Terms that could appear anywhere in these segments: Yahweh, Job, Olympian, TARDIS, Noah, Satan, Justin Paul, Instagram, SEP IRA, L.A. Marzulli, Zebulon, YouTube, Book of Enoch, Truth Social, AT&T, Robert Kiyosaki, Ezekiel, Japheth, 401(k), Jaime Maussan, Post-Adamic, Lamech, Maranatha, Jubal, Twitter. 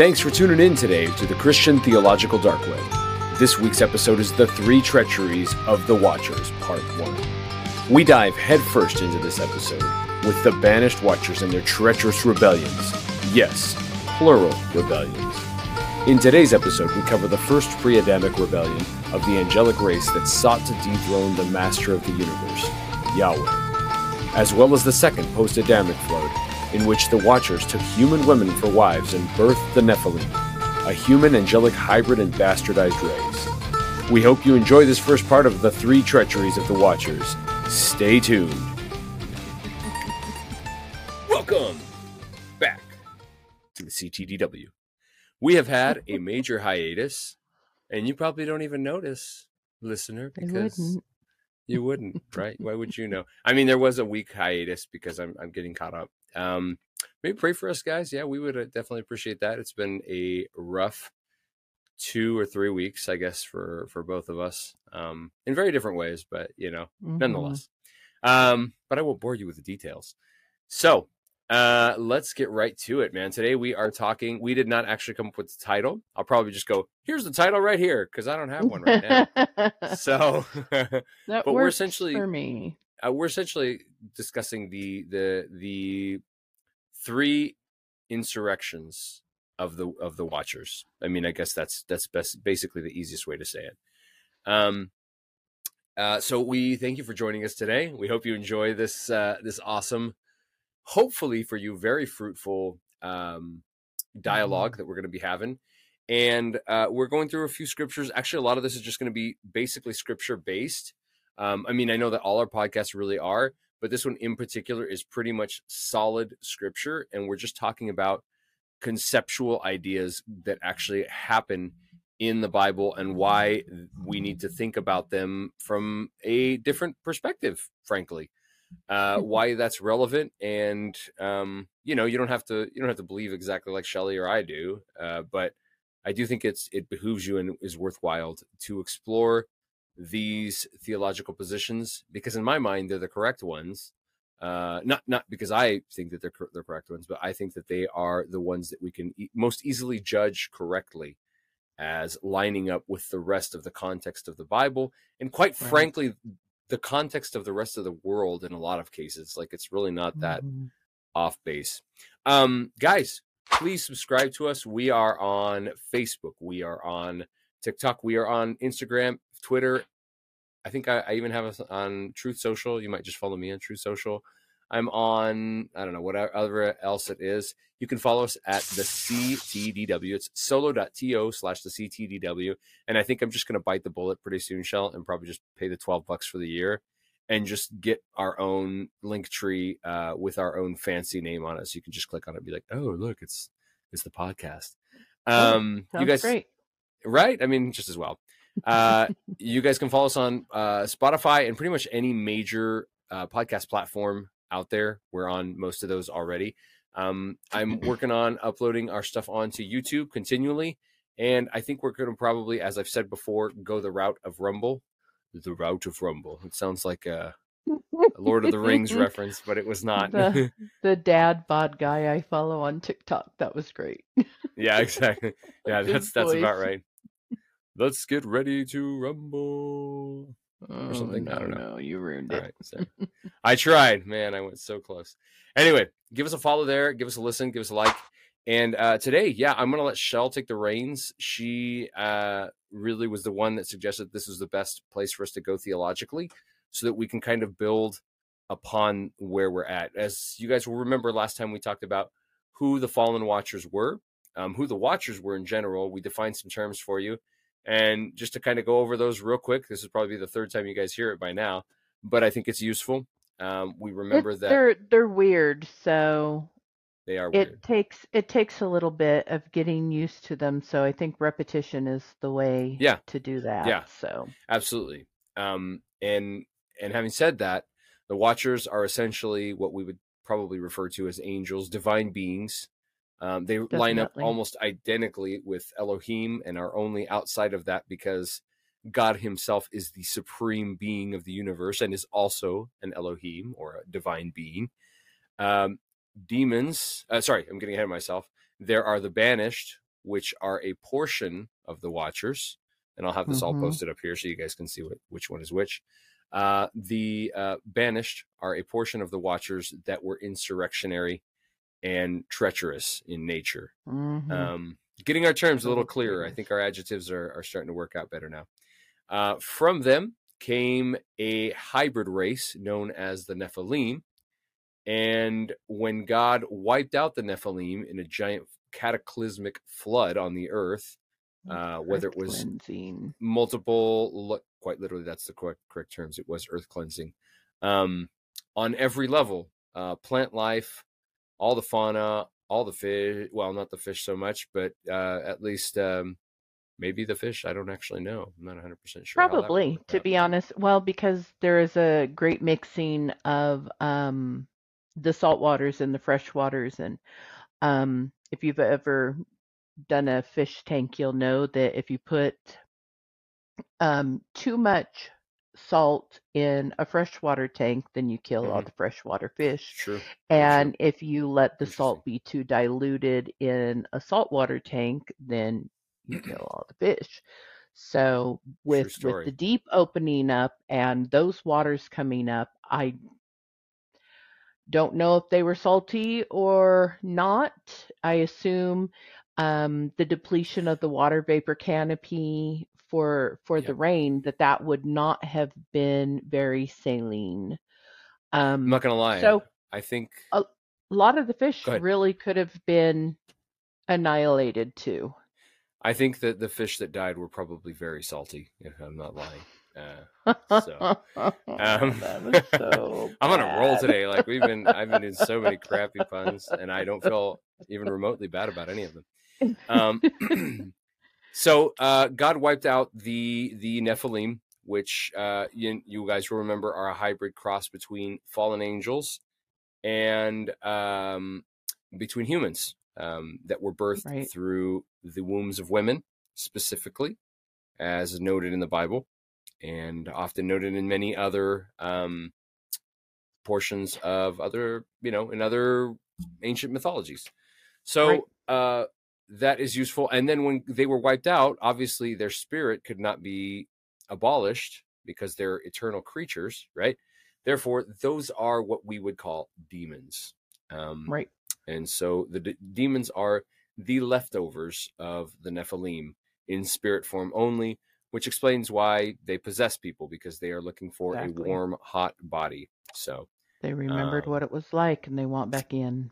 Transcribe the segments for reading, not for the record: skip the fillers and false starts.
Thanks for tuning in today to the Christian Theological Dark Web. This week's episode is The Three Treacheries of the Watchers, Part 1. We dive headfirst into this episode with the banished Watchers and their treacherous rebellions. Yes, plural rebellions. In today's episode, we cover the first pre-Adamic rebellion of the angelic race that sought to dethrone the master of the universe, Yahweh, as well as the second post-Adamic flood, in which the Watchers took human women for wives and birthed the Nephilim, a human-angelic hybrid and bastardized race. We hope you enjoy this first part of The Three Treacheries of the Watchers. Stay tuned. Welcome back to the CTDW. We have had a major hiatus, and you probably don't even notice, listener, because... You wouldn't, right? Why would you know? I mean, there was a week hiatus because I'm getting caught up. Maybe pray for us, guys. Yeah, we would definitely appreciate that. It's been a rough 2 or 3 weeks, I guess, for both of us, in very different ways, but you know, nonetheless. But I won't bore you with the details. So let's get right to it, man. Today we are talking. We did not actually come up with the title. I'll probably just go, here's the title right here, because I don't have one right now. So, but we're essentially for me. We're essentially discussing the three insurrections of the Watchers. I mean, I guess that's basically the easiest way to say it. So we thank you for joining us today. We hope you enjoy this this awesome, hopefully for you, very fruitful dialogue that we're going to be having. And we're going through a few scriptures. Actually, a lot of this is just going to be basically scripture based. I mean, I know that all our podcasts really are, but this one in particular is pretty much solid scripture. And we're just talking about conceptual ideas that actually happen in the Bible and why we need to think about them from a different perspective, frankly, why that's relevant. And, you know, you don't have to believe exactly like Shelley or I do, but I do think it behooves you and is worthwhile to explore these theological positions, because in my mind they're the correct ones, not because I think that they're correct ones, but I think that they are the ones that we can most easily judge correctly as lining up with the rest of the context of the Bible, and quite frankly the context of the rest of the world in a lot of cases. Like, it's really not that off base. Guys, please subscribe to us. We are on Facebook, we are on TikTok, we are on Instagram, Twitter. I think I even have us on Truth Social. You might just follow me on Truth Social. I'm on, I don't know, whatever else it is. You can follow us at the CTDW. It's solo.to/the CTDW. And I think I'm just going to bite the bullet pretty soon, Shell, and probably just pay the $12 for the year and just get our own link tree with our own fancy name on it. So you can just click on it and be like, oh, look, it's the podcast. You guys, great. Right? I mean, just as well. You guys can follow us on Spotify and pretty much any major podcast platform out there. We're on most of those already. I'm working on uploading our stuff onto YouTube continually, and I think we're going to probably, as I've said before, go the route of Rumble. The route of Rumble. It sounds like a Lord of the Rings reference, but it was not. The dad bod guy I follow on TikTok. That was great. Yeah, exactly. Yeah, that's about right. Let's get ready to rumble or something. No, I don't know. No, you ruined it. Right, sorry. I tried, man. I went so close. Anyway, give us a follow there. Give us a listen. Give us a like. And today, yeah, I'm going to let Shell take the reins. She really was the one that suggested this was the best place for us to go theologically so that we can kind of build upon where we're at. As you guys will remember, last time we talked about who the fallen watchers were, who the watchers were in general. We defined some terms for you. And just to kind of go over those real quick, this is probably the third time you guys hear it by now, but I think it's useful. We remember that they're weird, so they are weird. It takes a little bit of getting used to them, so I think repetition is the way to do that. Yeah, so absolutely. And having said that, the Watchers are essentially what we would probably refer to as angels, divine beings. They definitely line up almost identically with Elohim and are only outside of that because God himself is the supreme being of the universe and is also an Elohim or a divine being. Demons, sorry, I'm getting ahead of myself. There are the banished, which are a portion of the Watchers. And I'll have this all posted up here so you guys can see which one is which. The banished are a portion of the Watchers that were insurrectionary and treacherous in nature. Getting our terms a little clearer. I think our adjectives are starting to work out better now. From them came a hybrid race known as the Nephilim. And when God wiped out the Nephilim in a giant cataclysmic flood on the earth, whether it was cleansing. Quite literally, that's the correct terms. It was earth cleansing on every level, plant life, all the fauna, all the fish. Well, not the fish so much, but at least maybe the fish. I don't actually know. I'm not 100% sure. Probably, to be honest. Well, because there is a great mixing of the salt waters and the fresh waters. And if you've ever done a fish tank, you'll know that if you put too much salt in a freshwater tank, then you kill all the freshwater fish. And if you let the salt be too diluted in a saltwater tank, then you kill all the fish. So with the deep opening up and those waters coming up, I don't know if they were salty or not. I assume the depletion of the water vapor canopy for the rain, that would not have been very saline. I'm not going to lie. So I think a lot of the fish really could have been annihilated too. I think that the fish that died were probably very salty, if I'm not lying. That was so I'm on a roll today. Like I've been doing so many crappy puns, and I don't feel even remotely bad about any of them. So God wiped out the Nephilim, which you guys will remember are a hybrid cross between fallen angels and between humans that were birthed through the wombs of women, specifically, as noted in the Bible and often noted in many other portions of other, in other ancient mythologies. So that is useful. And then when they were wiped out, obviously their spirit could not be abolished because they're eternal creatures, right? Therefore, those are what we would call demons. And so the demons are the leftovers of the Nephilim in spirit form only, which explains why they possess people, because they are looking for a warm, hot body. So they remembered what it was like, and they want back in.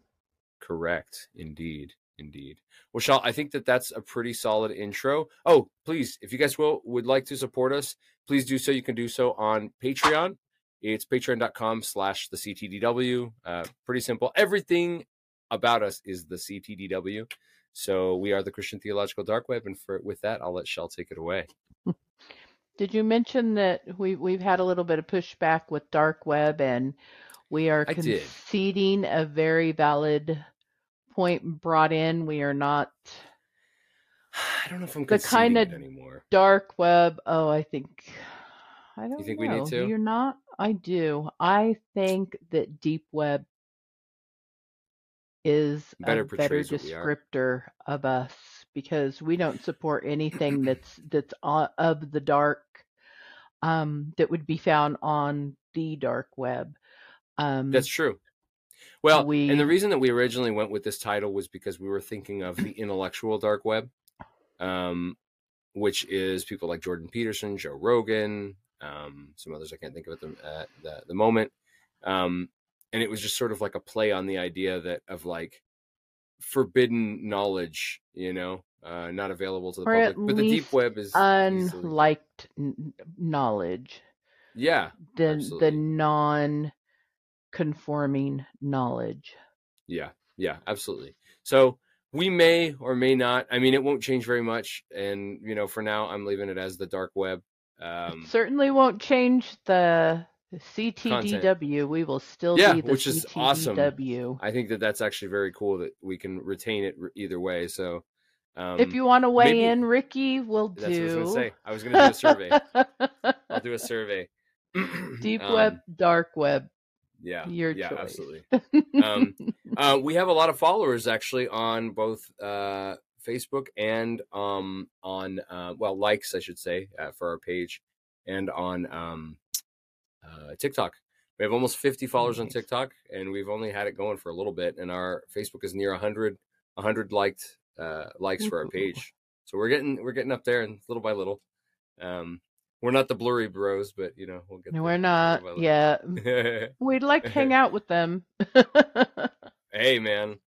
Correct. Indeed. Indeed. Well, Shal, I think that that's a pretty solid intro. Oh, please, if you guys would like to support us, please do so. You can do so on Patreon. It's patreon.com/thectdw. Pretty simple. Everything about us is the CTDW. So we are the Christian Theological Dark Web. And with that, I'll let Shell take it away. Did you mention that we've had a little bit of pushback with Dark Web, and we are conceding a very valid point brought in? We are not. I don't know if I'm the kind of anymore. Dark web. Oh, I think I don't. You think know. We need to? You're not. I do. I think that deep web is a better descriptor of us, because we don't support anything that's of the dark that would be found on the dark web. That's true. Well, and the reason that we originally went with this title was because we were thinking of the intellectual dark web, which is people like Jordan Peterson, Joe Rogan, some others I can't think of at the moment. And it was just sort of like a play on the idea of forbidden knowledge, not available to the public. But the deep web is unliked knowledge. Yeah, the non-conforming knowledge. Yeah, absolutely. So we may or may not, it won't change very much, and for now I'm leaving it as the dark web. It certainly won't change the CTDW content. We will still be the which CTDW. Is awesome. I think that's actually very cool that we can retain it either way. So if you want to weigh in, Ricky, I was gonna do a survey. I'll do a survey. Deep web, dark web. Yeah, choice. Absolutely. We have a lot of followers actually on both Facebook and on likes, I should say, for our page, and on TikTok. We have almost 50 followers on TikTok, and we've only had it going for a little bit. And our Facebook is near 100 liked likes for our page. So we're getting up there, and little by little. We're not the Blurry Bros, but you know, we'll get there. We're not yet. We'd like to hang out with them. Hey, man.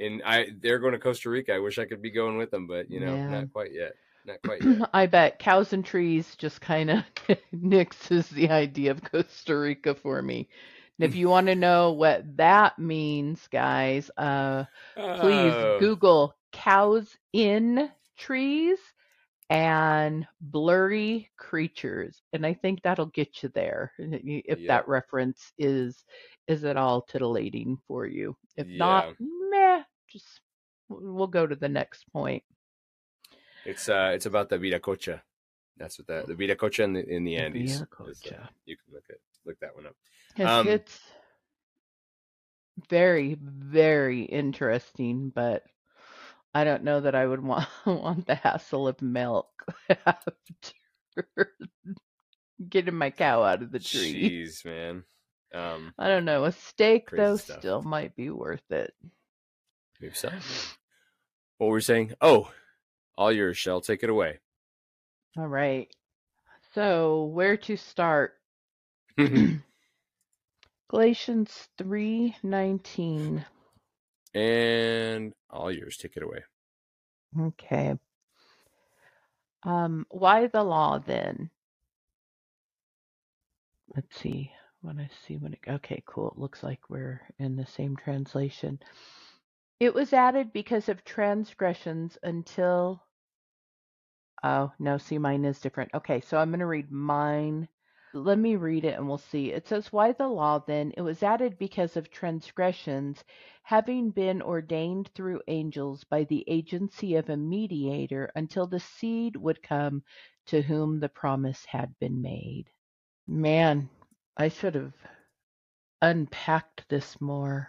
And they're going to Costa Rica. I wish I could be going with them, but you know, not quite yet. Not quite yet. I bet cows and trees just kind of nixes the idea of Costa Rica for me. And if you want to know what that means, guys, please Google cows in trees and blurry creatures, and I think that'll get you there if that reference is at all titillating for you. If not, meh, just we'll go to the next point. It's about the Viracocha. That's what the Viracocha in the Andes. You can look that one up. It's very, very interesting, but I don't know that I would want the hassle of milk after getting my cow out of the tree. Jeez, man. I don't know. A steak, though, still might be worth it. Maybe so. What were we saying? Oh, all yours, Shell. Take it away. All right. So, where to start? Galatians 3:19. And all yours, take it away. Okay. Why the law then? Let's see. Okay, cool. It looks like we're in the same translation. It was added because of transgressions until... Oh, no, see, mine is different. Okay, so I'm going to read mine. Let me read it and we'll see. It says, why the law then? It was added because of transgressions, having been ordained through angels by the agency of a mediator until the seed would come to whom the promise had been made. Man, I should have unpacked this more.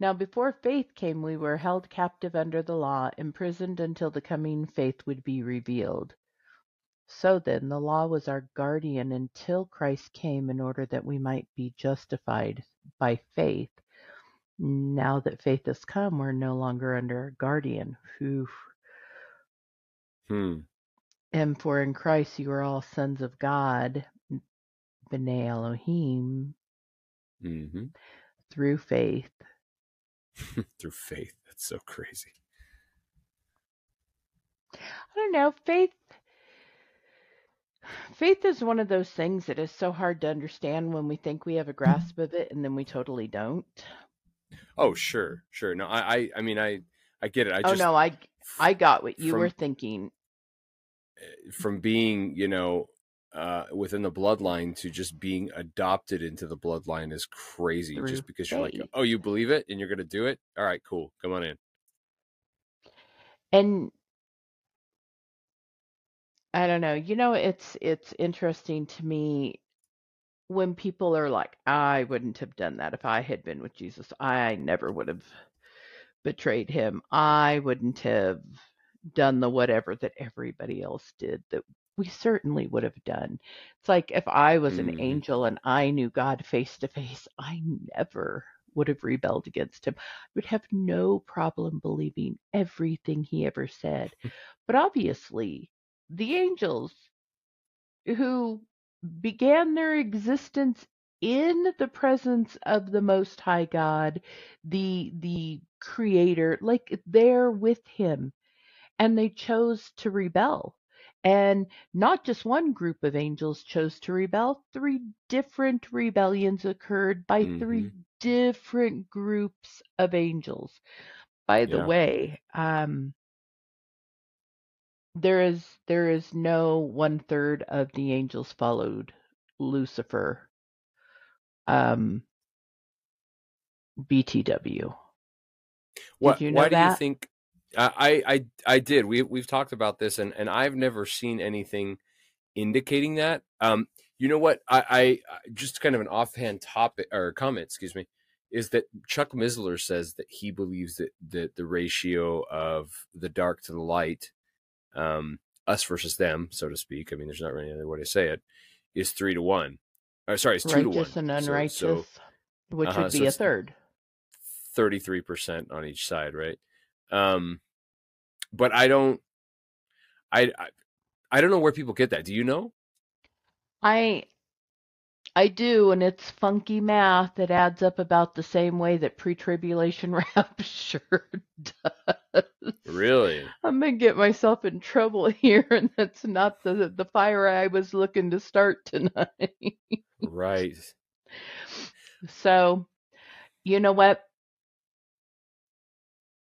Now, before faith came, we were held captive under the law, imprisoned until the coming faith would be revealed. So then, the law was our guardian until Christ came in order that we might be justified by faith. Now that faith has come, we're no longer under a guardian. And for in Christ you are all sons of God, B'nai Elohim, through faith. Through faith. That's so crazy. I don't know. Faith is one of those things that is so hard to understand when we think we have a grasp of it and then we totally don't. Oh, sure. Sure. No, I mean, I get it. I got what you were thinking. From being, you know, within the bloodline to just being adopted into the bloodline is crazy. Just because you're like, oh, you believe it and you're going to do it. All right, cool. Come on in. And I don't know, you know, it's interesting to me when people are like, I wouldn't have done that if I had been with Jesus. I never would have betrayed him. I wouldn't have done the whatever that everybody else did that we certainly would have done. It's like if I was an angel and I knew God face to face, I never would have rebelled against him. I would have no problem believing everything he ever said. But obviously, the angels who began their existence in the presence of the Most High God, the Creator, like they're with him, and they chose to rebel. And not just one group of angels chose to rebel. 3 different rebellions occurred by 3 different groups of angels. By the way, There is no 1/3 of the angels followed Lucifer. BTW. What? Did you know why that? Do you think? I did. We've talked about this, and I've never seen anything indicating that. You know what? I just kind of an offhand topic or comment, excuse me, is that Chuck Missler says that he believes that the ratio of the dark to the light, us versus them, so to speak. I mean, there's not really any other way to say it. Is 3 to 1. Sorry, it's 2 to 1. Righteous and unrighteous, so, which would be so a third. 33% on each side, right? But I don't know where people get that. Do you know? I do, and it's funky math that adds up about the same way that pre-tribulation rapture does. Really? I'm going to get myself in trouble here, and that's not the fire I was looking to start tonight. Right. So, you know what?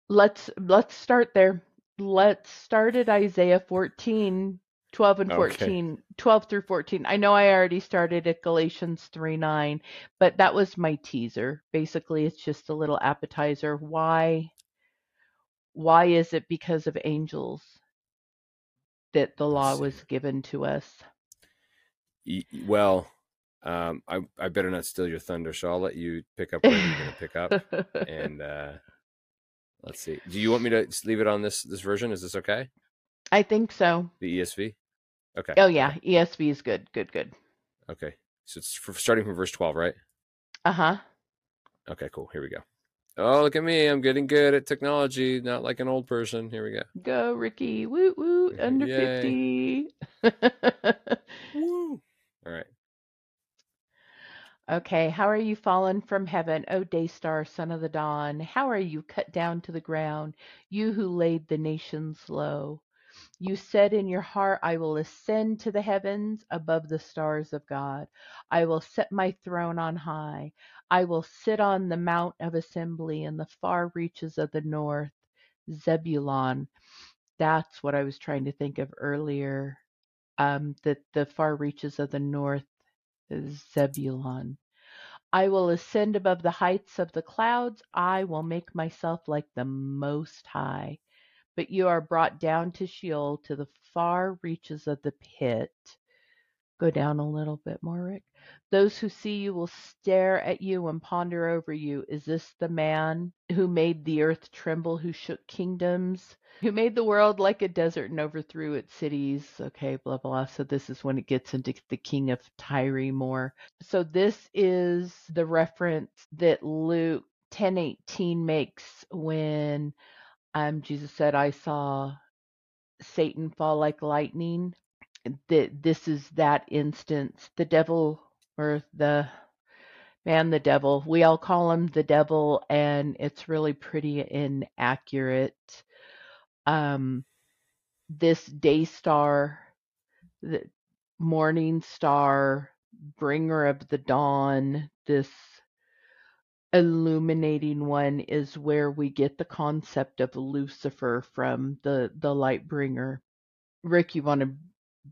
Let's start there. Let's start at Isaiah 14. 12 and 14, okay. 12 through 14. I know I already started at Galatians 3:9, but that was my teaser. Basically, it's just a little appetizer. Why is it because of angels that the law was given to us? Well, I better not steal your thunder, so I'll let you pick up where you're going to pick up. And let's see. Do you want me to leave it on this version? Is this okay? I think so. The ESV? Okay. Oh, yeah. ESV is good. Good. Okay. So it's starting from verse 12, right? Uh-huh. Okay, cool. Here we go. Oh, look at me. I'm getting good at technology, not like an old person. Here we go. Go, Ricky. Woo, woo. Under Yay. 50. Woo. All right. Okay. How are you fallen from heaven, O day star, son of the dawn? How are you cut down to the ground, you who laid the nations low? You said in your heart, I will ascend to the heavens above the stars of God. I will set my throne on high. I will sit on the mount of assembly in the far reaches of the north. Zebulon. That's what I was trying to think of earlier. That the far reaches of the north is Zebulon. I will ascend above the heights of the clouds. I will make myself like the Most High. But you are brought down to Sheol, to the far reaches of the pit. Go down a little bit more, Rick. Those who see you will stare at you and ponder over you. Is this the man who made the earth tremble, who shook kingdoms, who made the world like a desert and overthrew its cities? Okay, blah, blah. So this is when it gets into the king of Tyre more. So this is the reference that Luke 10:18 makes when... Jesus said, I saw Satan fall like lightning. This is that instance. The devil, or the devil, we all call him the devil, and it's really pretty inaccurate. This day star, the morning star, bringer of the dawn, this illuminating one is where we get the concept of Lucifer from, the light bringer. Rick, you want to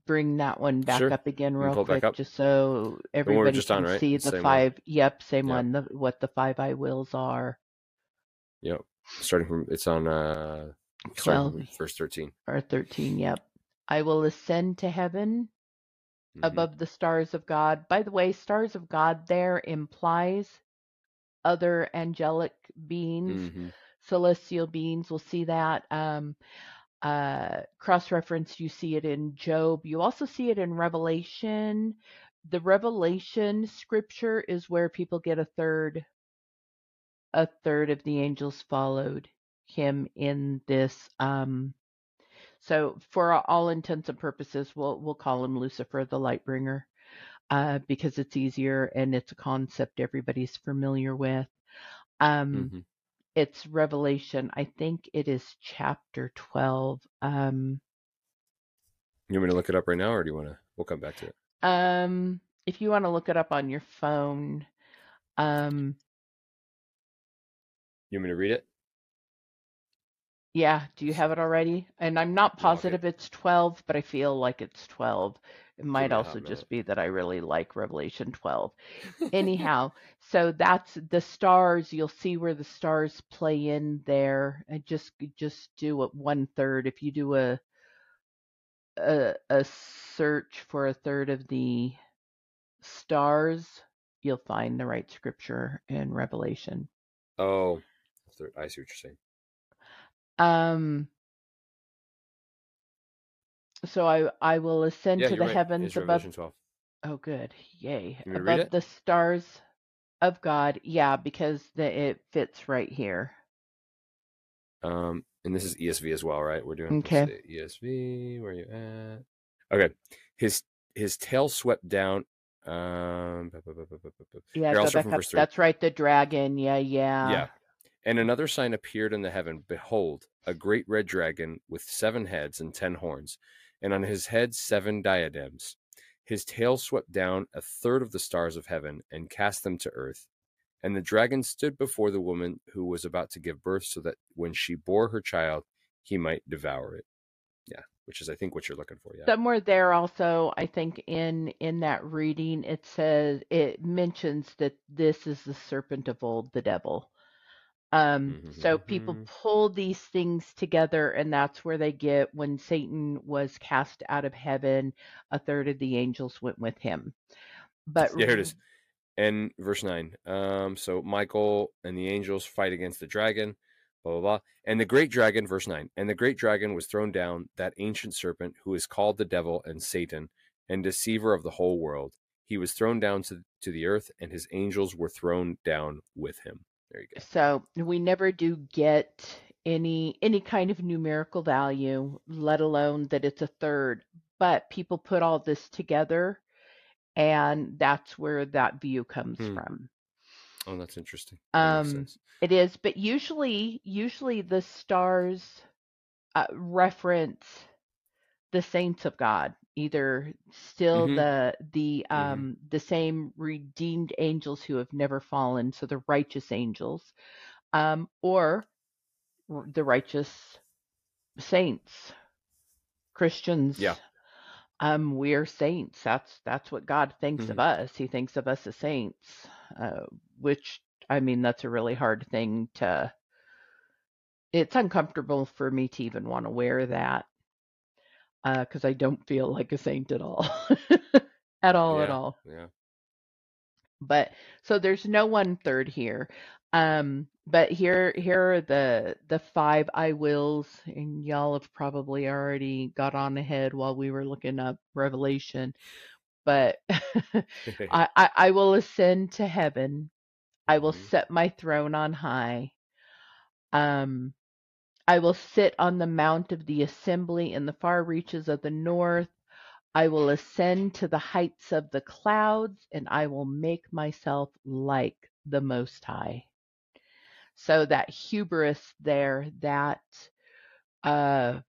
bring that one back up again real quick, just so everybody can see the five. Yep, same one. What the five I wills are. Yep, starting from it's on 12, verse 13 or 13. Yep, I will ascend to heaven above the stars of God. By the way, stars of God there implies other angelic beings, celestial beings. We'll see that cross-reference. You see it in Job. You also see it in Revelation. The Revelation scripture is where people get a third of the angels followed him in this. So for all intents and purposes, we'll call him Lucifer, the light bringer. Because it's easier and it's a concept everybody's familiar with. It's Revelation. I think it is chapter 12. You want me to look it up right now, or do you want to? We'll come back to it. If you want to look it up on your phone. You want me to read it? Yeah, do you have it already? And I'm not positive it's 12, but I feel like it's 12. It might also just be that I really like Revelation 12. Anyhow, so that's the stars. You'll see where the stars play in there. And just do it 1/3. If you do a search for 1/3 of the stars, you'll find the right scripture in Revelation. Oh, I see what you're saying. So I will ascend to the heavens above. Oh, good. Yay. Above the stars of God. Yeah, because it fits right here. And this is ESV as well, right? We're doing ESV. Where are you at? Okay. His tail swept down. Yeah, so that's right. The dragon. Yeah. And another sign appeared in the heaven. Behold, a great red dragon with 7 heads and 10 horns, and on his head 7 diadems. His tail swept down 1/3 of the stars of heaven and cast them to earth. And the dragon stood before the woman who was about to give birth, so that when she bore her child, he might devour it. Yeah, which is, I think, what you're looking for. Yeah. Somewhere there also, I think in that reading, it says, it mentions that this is the serpent of old, the devil. So people pull these things together, and that's where they get, when Satan was cast out of heaven, 1/3 of the angels went with him. But yeah, here it is. And verse 9. So Michael and the angels fight against the dragon, blah, blah, blah. And the great dragon, verse 9, and the great dragon was thrown down, that ancient serpent who is called the devil and Satan and deceiver of the whole world. He was thrown down to the earth, and his angels were thrown down with him. There you go. So we never do get any kind of numerical value, let alone that it's 1/3. But people put all this together, and that's where that view comes from. Oh, that's interesting. That makes sense. It is, but usually the stars reference the saints of God, either still the same redeemed angels who have never fallen, so the righteous angels, or the righteous saints, Christians. Yeah. We're saints. That's what God thinks of us. He thinks of us as saints, which, I mean, that's a really hard thing to, it's uncomfortable for me to even want to wear that. Because I don't feel like a saint at all, at all. Yeah. But so there's no 1/3 here, but here are the 5 I wills, and y'all have probably already got on ahead while we were looking up Revelation. But I will ascend to heaven. I will set my throne on high. I will sit on the mount of the assembly in the far reaches of the north. I will ascend to the heights of the clouds, and I will make myself like the Most High. So that hubris there, that utter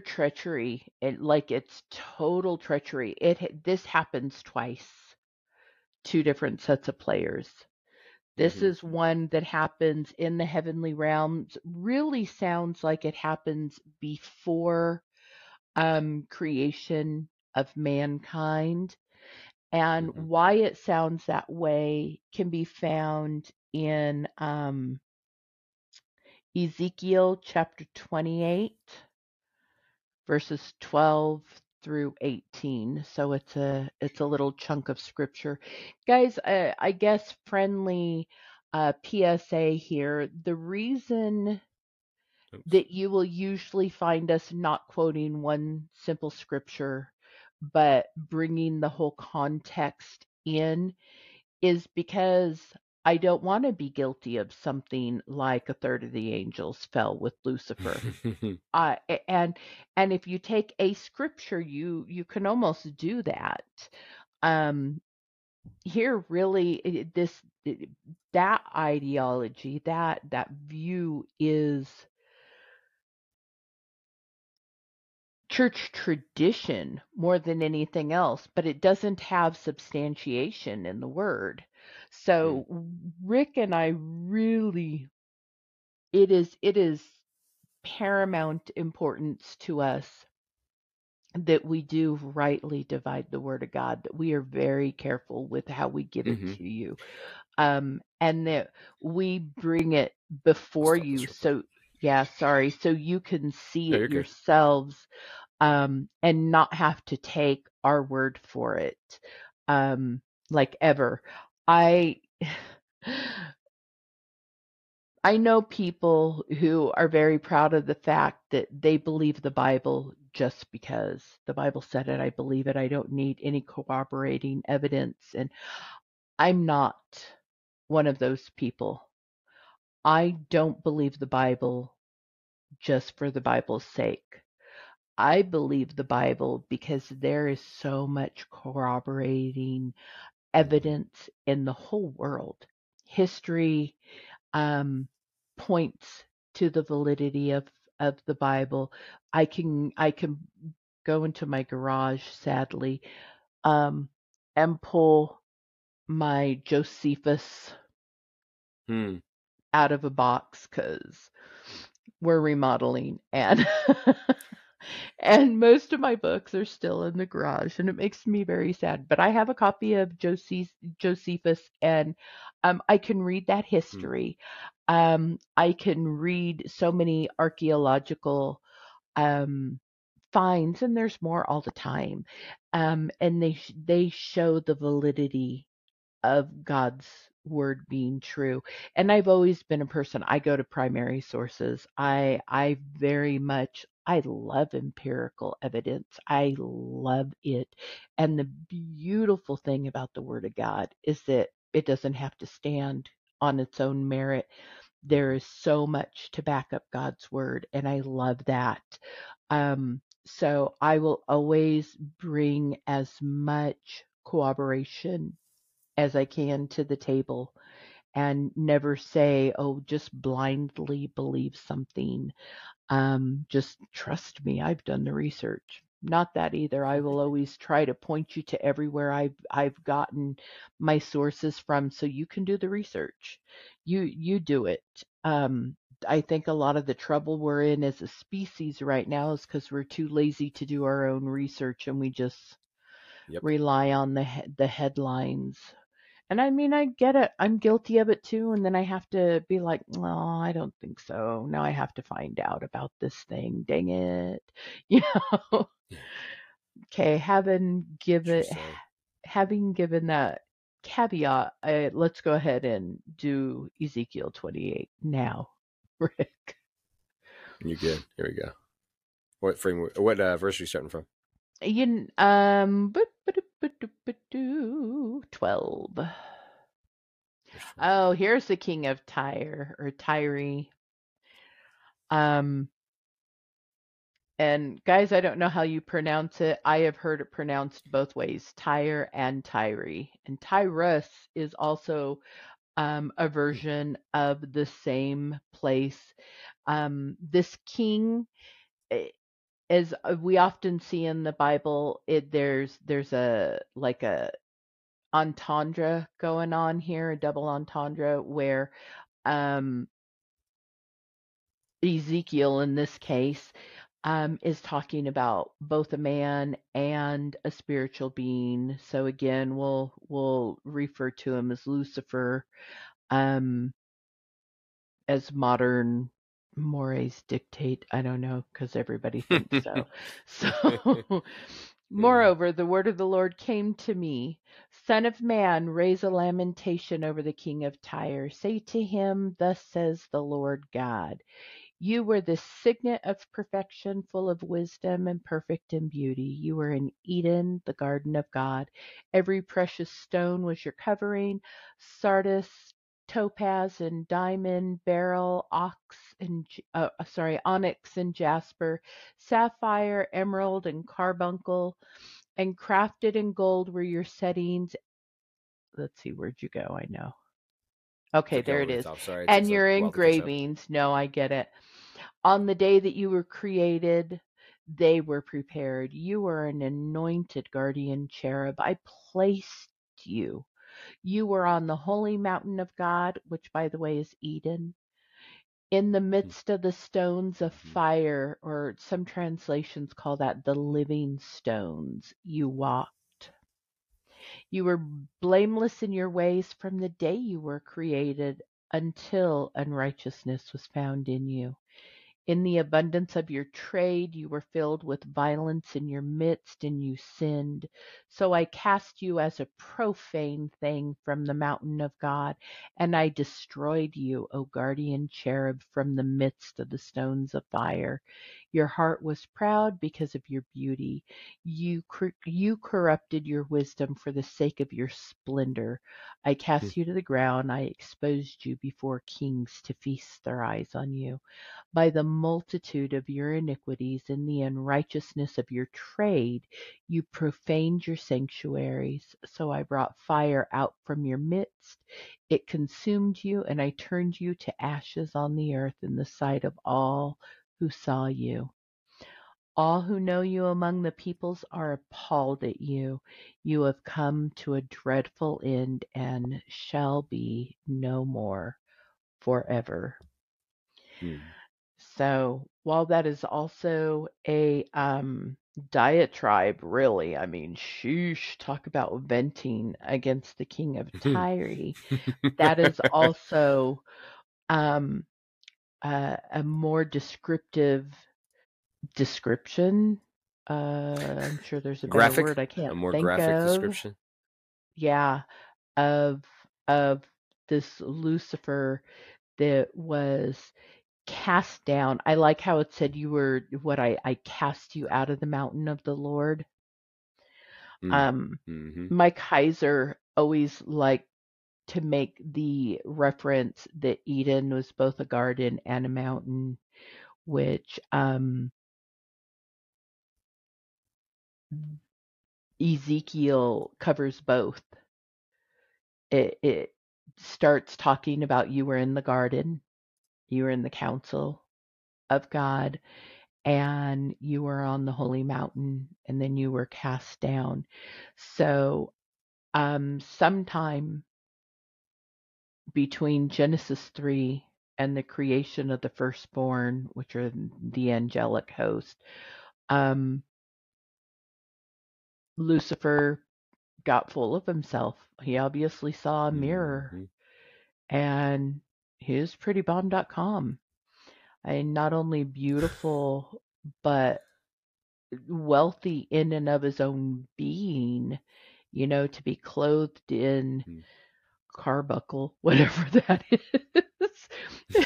treachery, it's total treachery. This happens twice, 2 different sets of players. This is one that happens in the heavenly realms. Really sounds like it happens before creation of mankind. And why it sounds that way can be found in Ezekiel chapter 28, verses 12 through 18. So it's a little chunk of scripture, guys. I guess friendly PSA here. The reason that you will usually find us not quoting one simple scripture, but bringing the whole context in, is because I don't want to be guilty of something like 1/3 of the angels fell with Lucifer. And if you take a scripture, you can almost do that. Here, really, that ideology, that view is church tradition more than anything else, but it doesn't have substantiation in the word. So Rick and I really it is paramount importance to us that we do rightly divide the word of God, that we are very careful with how we give it to you, and that we bring it before you. So, yeah, sorry. So you can see it yourselves, and not have to take our word for it, like ever. I know people who are very proud of the fact that they believe the Bible just because the Bible said it. I believe it. I don't need any corroborating evidence. And I'm not one of those people. I don't believe the Bible just for the Bible's sake. I believe the Bible because there is so much corroborating evidence in the whole world. History points to the validity of the Bible. I can go into my garage, sadly, and pull my Josephus out of a box, because we're remodeling, and and most of my books are still in the garage, and it makes me very sad. But I have a copy of Josephus, and I can read that history. I can read so many archaeological finds, and there's more all the time. And they show the validity of God's word being true. And I've always been a person, I go to primary sources. I very much, I love empirical evidence. I love it. And the beautiful thing about the word of God is that it doesn't have to stand on its own merit. There is so much to back up God's word, and I love that. So I will always bring as much corroboration as I can to the table, and never say, oh, just blindly believe something. Just trust me, I've done the research. Not that either. I will always try to point you to everywhere I've gotten my sources from, so you can do the research. You do it. I think a lot of the trouble we're in as a species right now is because we're too lazy to do our own research, and we just rely on the headlines. And I mean, I get it. I'm guilty of it too. And then I have to be like, no, I don't think so. Now I have to find out about this thing. Dang it. You know? Okay. Having given that caveat, let's go ahead and do Ezekiel 28 now, Rick. You're good. Here we go. What framework, what verse are you starting from? 12. Oh, here's the king of Tyre, or Tyre. And guys, I don't know how you pronounce it. I have heard it pronounced both ways, Tyre and Tyre. And Tyrus is also a version of the same place. This king, as we often see in the Bible, there's a like a entendre going on here, a double entendre, where Ezekiel, in this case, is talking about both a man and a spiritual being. So again, we'll refer to him as Lucifer, as modern mores dictate. I don't know, because everybody thinks so. So, moreover, the word of the Lord came to me. Son of man, raise a lamentation over the king of Tyre. Say to him, thus says the Lord God, you were the signet of perfection, full of wisdom and perfect in beauty. You were in Eden, the garden of God. Every precious stone was your covering, sardis, topaz and diamond, beryl, onyx and jasper, sapphire, emerald and carbuncle, and crafted in gold were your settings. Let's see, where'd you go? I know. Okay, there it is. Sorry, and your engravings. No, I get it. On the day that you were created, they were prepared. You were an anointed guardian cherub. I placed you. You were on the holy mountain of God, which, by the way, is Eden. in the midst of the stones of fire, or some translations call that the living stones, you walked. You were blameless in your ways from the day you were created until unrighteousness was found in you. In the abundance of your trade, you were filled with violence in your midst, and you sinned. So I cast you as a profane thing from the mountain of God, and I destroyed you, O guardian cherub, from the midst of the stones of fire. Your heart was proud because of your beauty. You corrupted your wisdom for the sake of your splendor. I cast you to the ground. I exposed you before kings to feast their eyes on you. By the multitude of your iniquities and the unrighteousness of your trade, you profaned your sanctuaries. So I brought fire out from your midst. It consumed you, and I turned you to ashes on the earth in the sight of all who saw you. All who know you among the peoples are appalled at you. You have come to a dreadful end and shall be no more forever. So while that is also a diatribe, really, I mean, sheesh, talk about venting against the king of Tyre, that is also a more descriptive description. I'm sure there's a graphic, better word I can't think of. A more graphic description. Yeah, of this Lucifer that was cast down. I like how it said you were what I cast you out of the mountain of the Lord. Mike Heiser always liked to make the reference that Eden was both a garden and a mountain, which Ezekiel covers both. It starts talking about you were in the garden, you were in the council of God, and you were on the holy mountain, and then you were cast down. So sometime between Genesis 3 and the creation of the firstborn, which are the angelic host, Lucifer got full of himself. He obviously saw a mirror, and he was prettybomb.com. Not only beautiful, but wealthy in and of his own being, you know, to be clothed in carbuncle, whatever that is.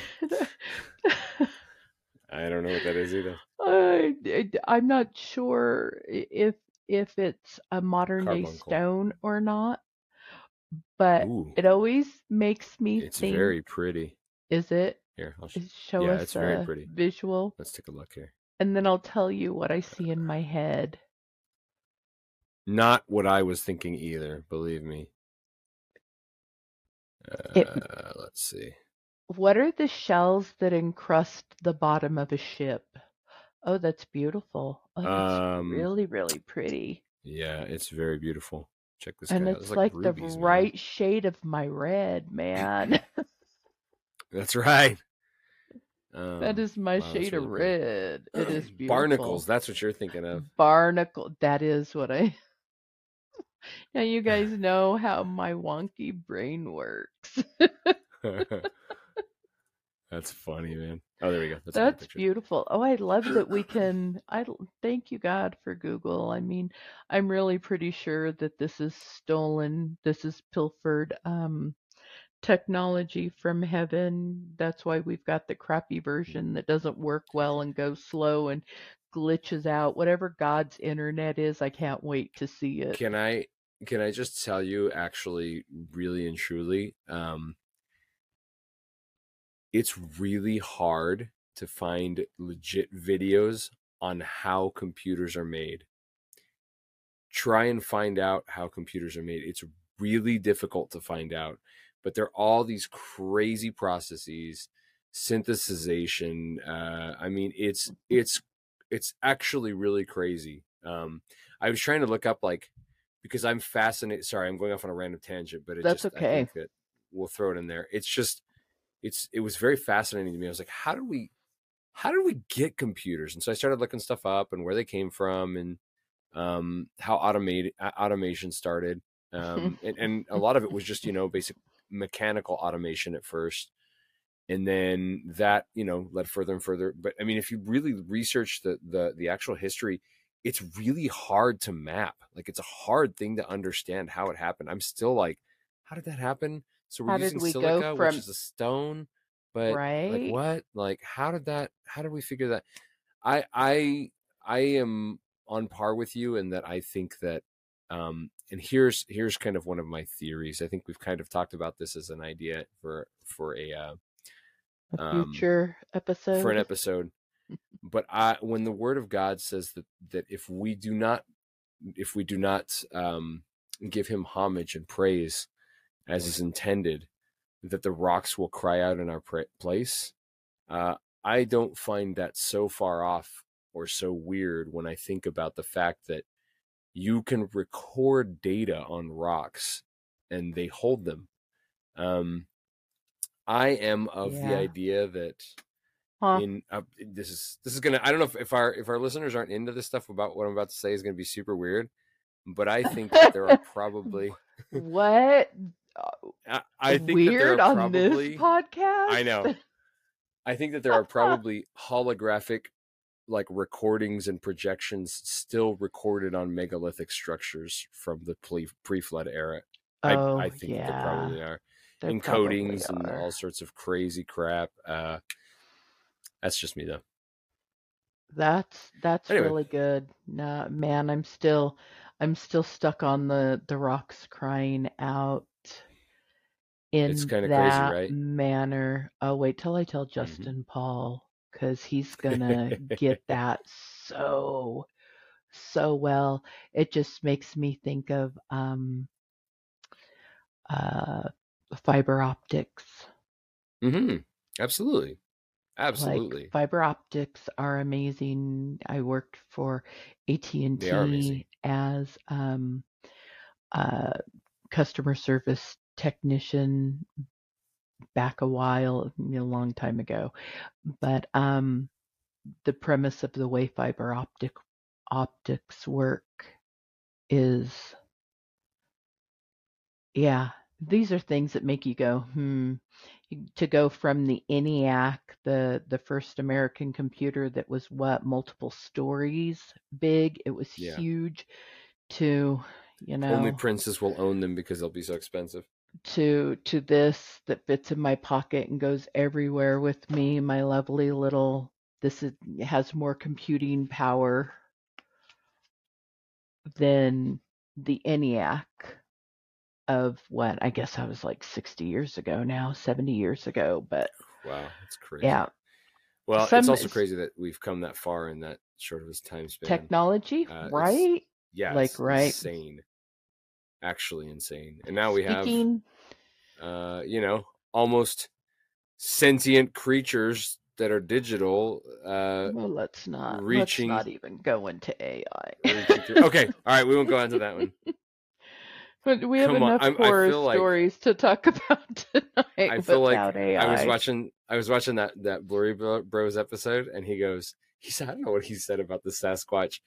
I don't know what that is either. I'm not sure if it's a modern day stone or not, but ooh, it always makes me think. It's very pretty. Is it? Here, I'll show us it's very pretty visual. Let's take a look here, and then I'll tell you what I see in my head. Not what I was thinking either, believe me. Let's see. What are the shells that encrust the bottom of a ship? Oh, that's beautiful. Oh, that's really, really pretty. Yeah, it's very beautiful. Check this out. And it's like rubies, the right shade of my red, man. That's right. That is my shade really of red. Cool. It is beautiful. Barnacles, that's what you're thinking of. Barnacle, that is what I... Now you guys know how my wonky brain works. That's funny, man. Oh, there we go. That's beautiful. Oh, I love that we can. Thank you, God, for Google. I mean, I'm really pretty sure that this is stolen. This is pilfered technology from heaven. That's why we've got the crappy version that doesn't work well and goes slow and glitches out. Whatever God's internet is, I can't wait to see it. Can I just tell you, actually, really and truly, it's really hard to find legit videos on how computers are made. Try and find out how computers are made. It's really difficult to find out, but there are all these crazy processes, synthesization. I mean, it's actually really crazy. I was trying to look up, like, because I'm fascinated. Sorry, I'm going off on a random tangent, but that's okay. I think that we'll throw it in there. It's just, it was very fascinating to me. I was like, how did we get computers? And so I started looking stuff up and where they came from and how automation started. And a lot of it was just, basic mechanical automation at first. And then that, led further and further. But I mean, if you really research the actual history, it's really hard to map. Like, it's a hard thing to understand how it happened. I'm still like, how did that happen? So we're using silica, which is a stone, but like what? Like, how did we figure that? I am on par with you in that I think that, and here's kind of one of my theories. I think we've kind of talked about this as an idea for a future episode. For an episode. But when the Word of God says that if we do not give Him homage and praise as is intended, that the rocks will cry out in our place. I don't find that so far off or so weird when I think about the fact that you can record data on rocks and they hold them. I am of the idea that. Huh. This is gonna. I don't know if our listeners aren't into this stuff about what I'm about to say is gonna be super weird, but I think that there are probably what I think weird that there are probably, on this podcast. I know. I think that there are probably holographic, like, recordings and projections still recorded on megalithic structures from the pre-flood era. I think that there probably are encodings and all sorts of crazy crap. That's just me, though. That's anyway. Really good. Nah, man, I'm still stuck on the rocks crying out in it's that crazy, right? manner. Oh, wait till I tell Justin Paul, because he's gonna get that so well. It just makes me think of fiber optics. Mm-hmm. Absolutely. Absolutely. Like, fiber optics are amazing. I worked for AT&T as customer service technician back a long time ago. But the premise of the way fiber optics work is, these are things that make you go, to go from the ENIAC, the first American computer that was multiple stories big. It was huge to, only princes will own them because they'll be so expensive. To this that fits in my pocket and goes everywhere with me. My lovely little, has more computing power than the ENIAC. Of what I guess I was like 60 years ago now, 70 years ago, but wow, it's crazy. Yeah, well, it's also crazy that we've come that far in that short of a time span. Technology, right? Yeah, like it's right, insane, actually insane. And now we have, almost sentient creatures that are digital. Well, let's not even go into AI. Okay, all right, we won't go into that one. But we have enough horror stories to talk about tonight. I feel like AI. I was watching that Blurry Bros episode, and he said, I don't know what he said about the Sasquatch,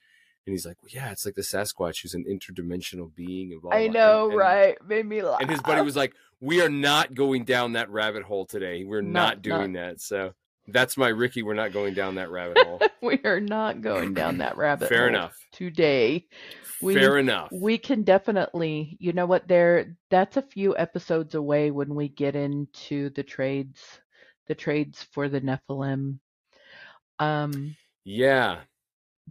and he's like, well, yeah, it's like the Sasquatch who's an interdimensional being. And blah, I know, and, right? Made me laugh. And his buddy was like, we are not going down that rabbit hole today. We're not doing that. So that's my Ricky. We're not going down that rabbit hole. We are not going down that rabbit hole. Fair enough. Today. Fair enough. We can definitely, that's a few episodes away when we get into the trades for the Nephilim. Yeah.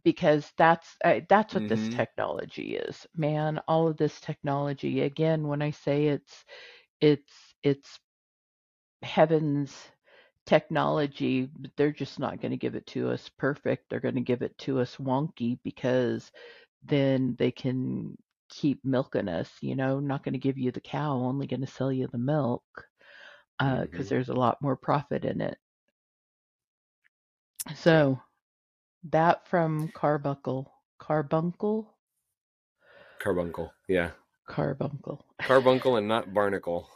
Because that's what this technology is, man. All of this technology. Again, when I say it's heaven's technology, they're just not going to give it to us perfect. They're going to give it to us wonky, because then they can keep milking us, not going to give you the cow, only going to sell you the milk, because there's a lot more profit in it. So that from Carbuncle. Carbuncle and not Barnacle.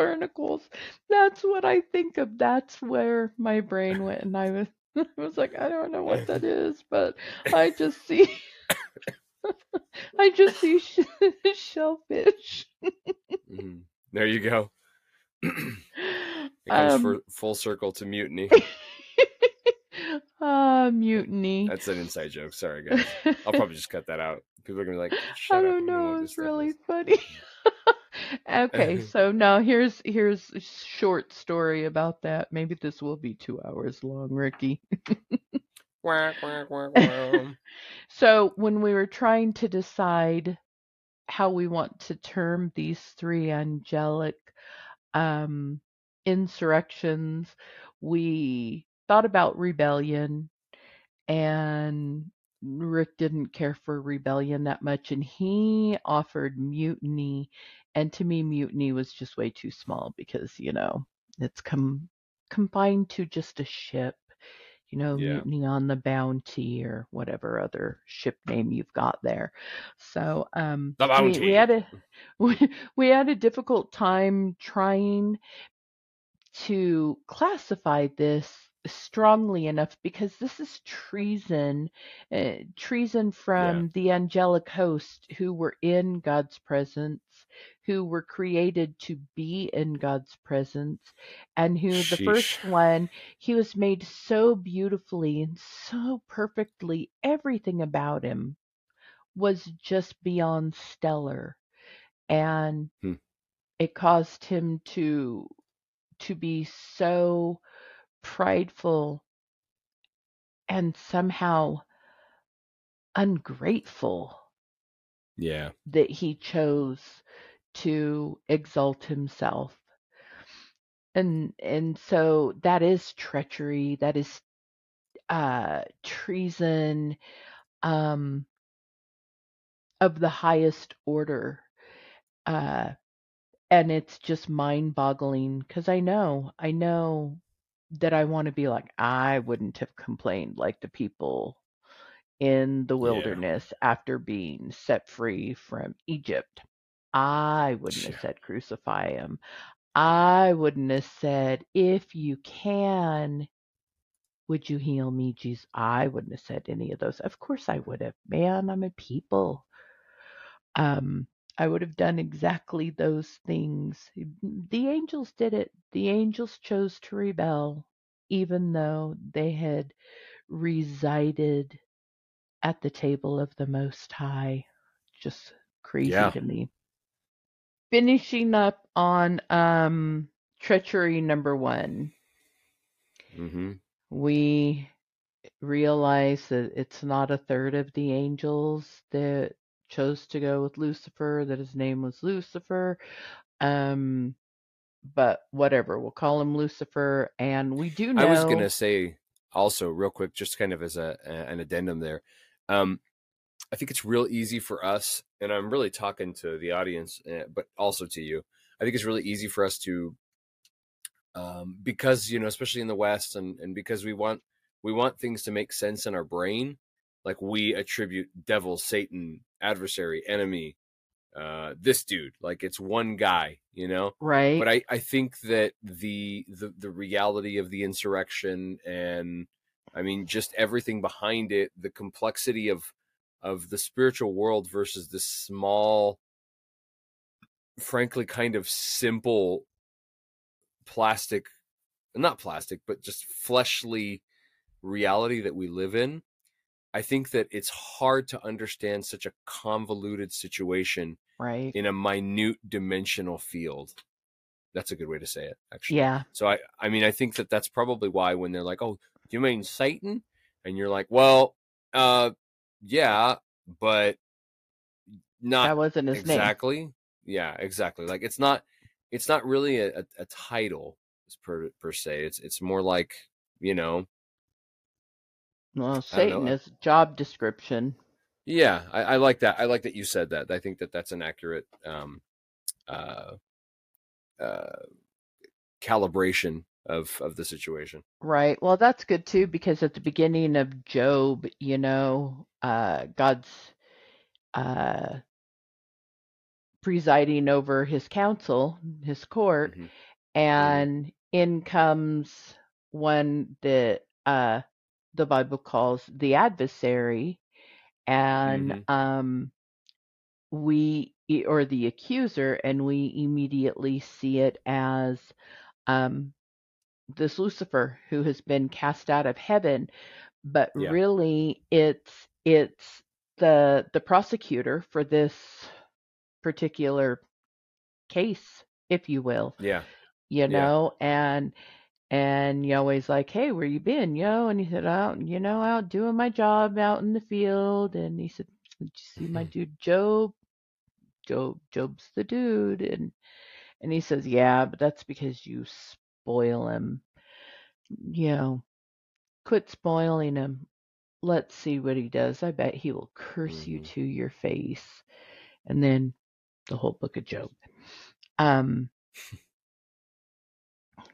barnacles. That's what I think of. That's where my brain went, and I was like, I don't know what that is, but I just see shellfish. There you go. It comes full circle to mutiny. Mutiny. That's an inside joke. Sorry, guys. I'll probably just cut that out. People are gonna be like, I don't know. It's really funny. Okay, so now here's a short story about that. Maybe this will be 2 hours long, Ricky. So when we were trying to decide how we want to term these three angelic insurrections, we thought about rebellion, and Rick didn't care for rebellion that much, and he offered mutiny. And to me, mutiny was just way too small because, you know, it's confined to just a ship, you know, yeah. Mutiny on the Bounty or whatever other ship name you've got there. So the Bounty. We had a difficult time trying to classify this strongly enough because this is treason from the angelic host who were in God's presence, who were created to be in God's presence, and who the first one, he was made so beautifully and so perfectly, everything about him was just beyond stellar, and it caused him to be so prideful and somehow ungrateful that he chose to exalt himself, and so that is treachery, that is treason of the highest order, and it's just mind-boggling because I know that I want to be like, I wouldn't have complained like the people in the wilderness after being set free from Egypt. I wouldn't have said, crucify him. I wouldn't have said, if you can, would you heal me, Jesus? I wouldn't have said any of those. Of course I would have. Man, I'm a people. I would have done exactly those things. The angels did it. The angels chose to rebel, even though they had resided at the table of the Most High. Just crazy to me. Finishing up on treachery number one, we realize that it's not a third of the angels that chose to go with Lucifer, that his name was Lucifer, but whatever, we'll call him Lucifer. And we do know, I was gonna say also real quick, just kind of as an addendum there, I think it's real easy for us, and I'm really talking to the audience, but also to you, I think it's really easy for us to because, you know, especially in the West, and because we want things to make sense in our brain, like we attribute devil, Satan, adversary, enemy, this dude, like it's one guy, you know? Right. But I think that the reality of the insurrection, and I mean, just everything behind it, the complexity of the spiritual world versus this small, frankly, kind of simple plastic, not plastic, but just fleshly reality that we live in. I think that it's hard to understand such a convoluted situation in a minute dimensional field. That's a good way to say it, actually. Yeah. So I mean, I think that that's probably why when they're like, oh, do you mean Satan? And you're like, well, yeah, but not that wasn't his exactly. Name. Yeah, exactly. Like it's not really a title per se. It's more like, you know, well, Satan is a job description. Yeah, I like that. I like that you said that. I think that that's an accurate calibration of the situation. Right. Well, that's good, too, because at the beginning of Job, you know, God's presiding over his council, his court, mm-hmm. and mm-hmm. in comes one that the Bible calls the adversary, and mm-hmm. Or the accuser, and we immediately see it as this Lucifer who has been cast out of heaven, but yeah. really it's the prosecutor for this particular case, if you will. Yeah. You know, yeah. and Yahweh's like, "Hey, where you been, yo?" And he said, "Out doing my job out in the field." And he said, "Did you see my dude Job? Job's the dude." And he says, "Yeah, but that's because you spoil him. You know, quit spoiling him. Let's see what he does. I bet he will curse mm-hmm. you to your face." And then the whole book of Job.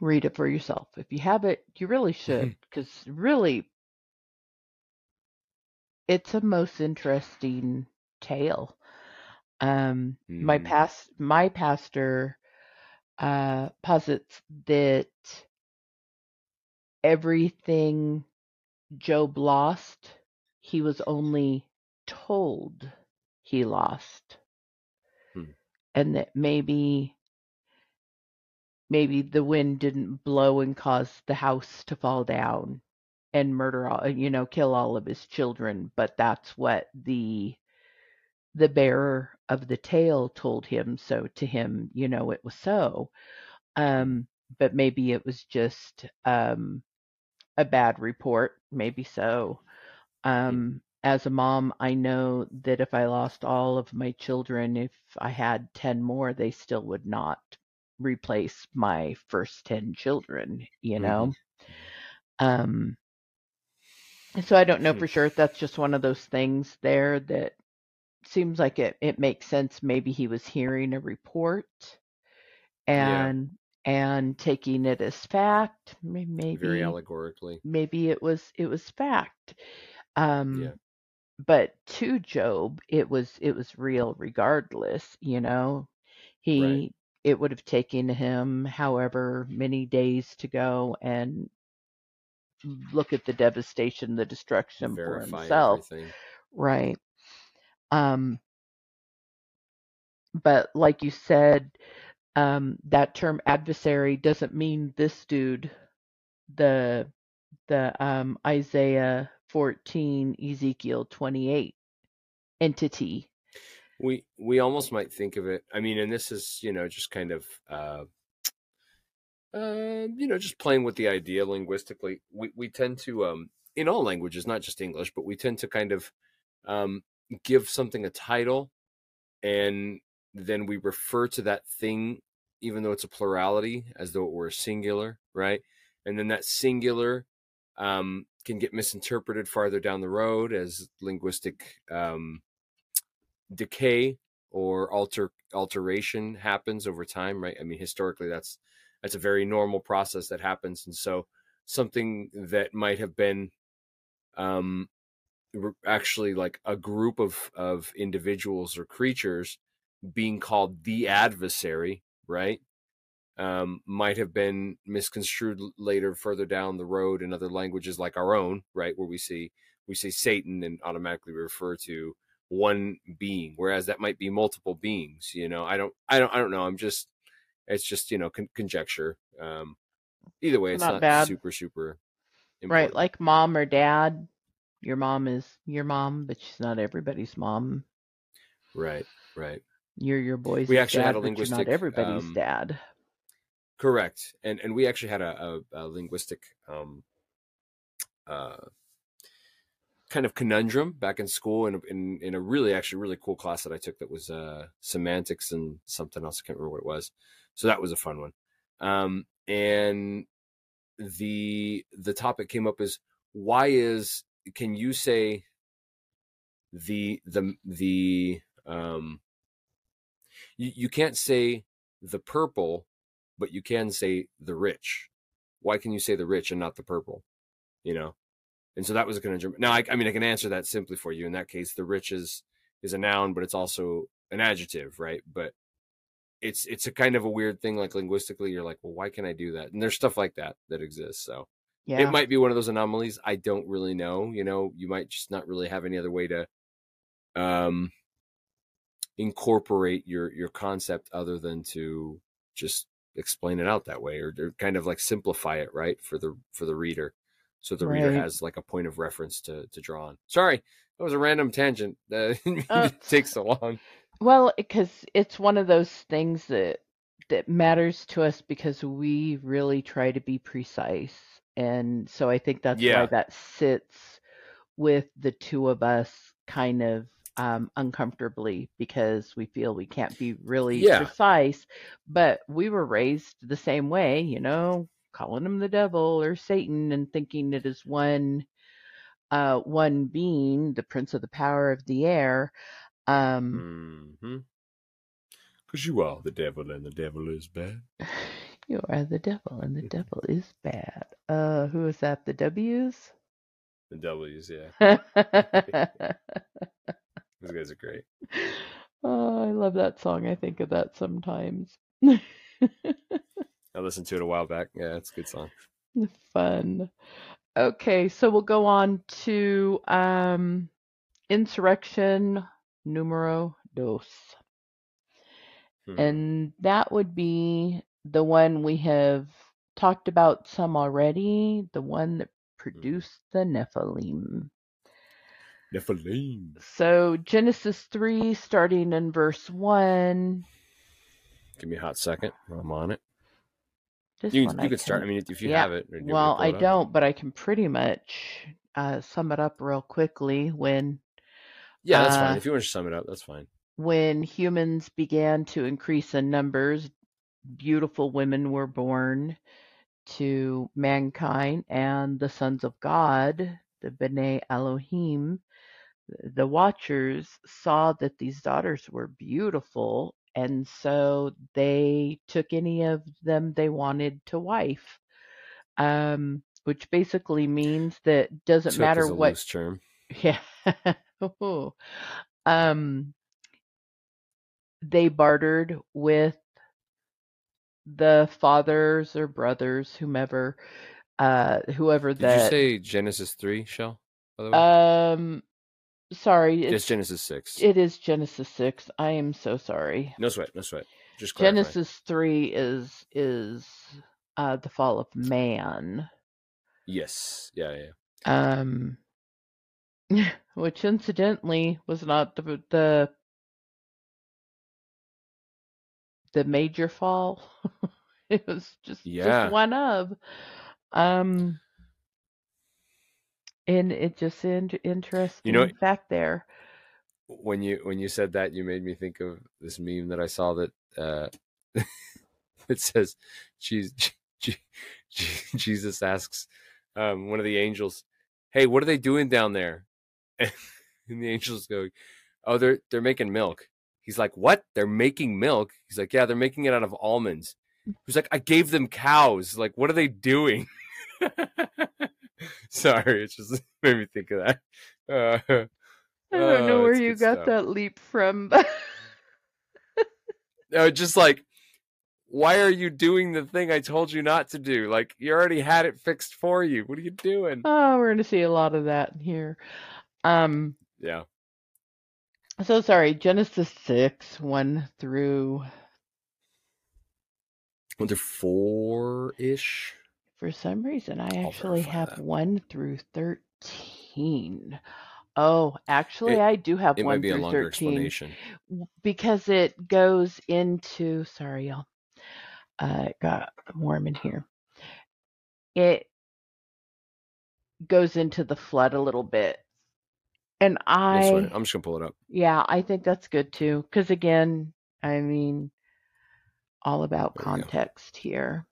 Read it for yourself. If you have it, you really should, because really it's a most interesting tale. My pastor posits that everything Job lost, he was only told he lost. And that maybe the wind didn't blow and cause the house to fall down and murder all, kill all of his children, but that's what the bearer of the tale told him. So to him, it was so. But maybe it was just a bad report, maybe so. As a mom, I know that if I lost all of my children, if I had 10 more, they still would not replace my first 10 children, Mm-hmm. So I don't know for sure if that's just one of those things there that seems like it makes sense. Maybe he was hearing a report and taking it as fact. Maybe very allegorically. Maybe it was fact. But to Job, it was real regardless, It would have taken him however many days to go and look at the devastation, the destruction for himself. Everything. Right. But like you said, that term adversary doesn't mean this dude, the Isaiah 14, Ezekiel 28 entity. We almost might think of it. I mean, and this is, just kind of, just playing with the idea linguistically. We tend to, in all languages, not just English, but we tend to kind of give something a title, and then we refer to that thing, even though it's a plurality, as though it were a singular, right? And then that singular can get misinterpreted farther down the road as linguistic decay or alteration happens over time, right? I mean, historically, that's a very normal process that happens. And so something that might have been actually like a group of individuals or creatures being called the adversary, right? Might have been misconstrued later, further down the road in other languages like our own, right? Where we say Satan and automatically refer to one being, whereas that might be multiple beings. I don't know. It's just conjecture. Either way, it's not bad. super important. Right, like mom or dad. Your mom is your mom, but she's not everybody's mom. Right. You're your boy's dad. We actually had a linguistic, but you're not everybody's dad. Correct, and we actually had a linguistic kind of conundrum back in school, and in a really cool class that I took that was semantics and something else. I can't remember what it was. So that was a fun one. And the topic came up is can you say you can't say the purple, but you can say the rich. Why can you say the rich and not the purple? And so that was a conundrum. Now, I mean, I can answer that simply for you. In that case, the rich is a noun, but it's also an adjective, right? But it's a kind of a weird thing, like linguistically, you're like, well, why can I do that? And there's stuff like that that exists. So yeah. It might be one of those anomalies. I don't really know. You know, you might just not really have any other way to incorporate your concept other than to just explain it out that way, or kind of like simplify it, right, for the reader. So the reader has like a point of reference to draw on. Sorry, that was a random tangent. It takes so long. Well, because it's one of those things that matters to us because we really try to be precise. And so I think that's why that sits with the two of us kind of uncomfortably, because we feel we can't be really precise. But we were raised the same way, you know, calling him the devil or Satan and thinking it is one being, the prince of the power of the air. Because you are the devil and the devil is bad. You are the devil and the devil is bad. Who is that? The W's? The W's, yeah. Those guys are great. Oh, I love that song. I think of that sometimes. I listened to it a while back. Yeah, it's a good song. Fun. Okay, so we'll go on to Insurrection Numero Dos. And that would be the one we have talked about some already, the one that produced the Nephilim. So Genesis 3, starting in verse 1. Give me a hot second. I'm on it. You can start. I mean, if you have it. Well, I don't, but I can pretty much sum it up real quickly. Yeah, that's fine. If you want to sum it up, that's fine. When humans began to increase in numbers, beautiful women were born to mankind, and the sons of God, the B'nai Elohim, the Watchers, saw that these daughters were beautiful, and so they took any of them they wanted to wife, which basically means that doesn't matter what loose term. Yeah. They bartered with the fathers or brothers, whoever that. Did you say Genesis 3, Shell? By the way? Sorry. It's Genesis 6. It is Genesis 6. I am so sorry. No sweat, no sweat. Just clarify. Genesis 3 is the fall of man. Yes. Yeah. Which incidentally was not the major fall. It was just one of. And it just interesting, you know, fact there. When you said that, you made me think of this meme that I saw that it says, Jesus asks one of the angels, "Hey, what are they doing down there?" And the angels go, "Oh, they're making milk." He's like, "What? They're making milk?" He's like, "Yeah, they're making it out of almonds." He's like, "I gave them cows. Like, what are they doing?" Sorry, it just made me think of that. I don't know where you got that leap from. No, just like, why are you doing the thing I told you not to do? Like, you already had it fixed for you. What are you doing? Oh, we're going to see a lot of that here. Yeah. So sorry, Genesis 6, 1 through 4-ish. For some reason, I actually have that. 1 through 13. Oh, actually, I do have 1 through 13. It might be a longer explanation. Because it goes into... Sorry, y'all. It got warm in here. It goes into the flood a little bit. And I'm just going to pull it up. Yeah, I think that's good, too. Because, again, I mean, all about context here.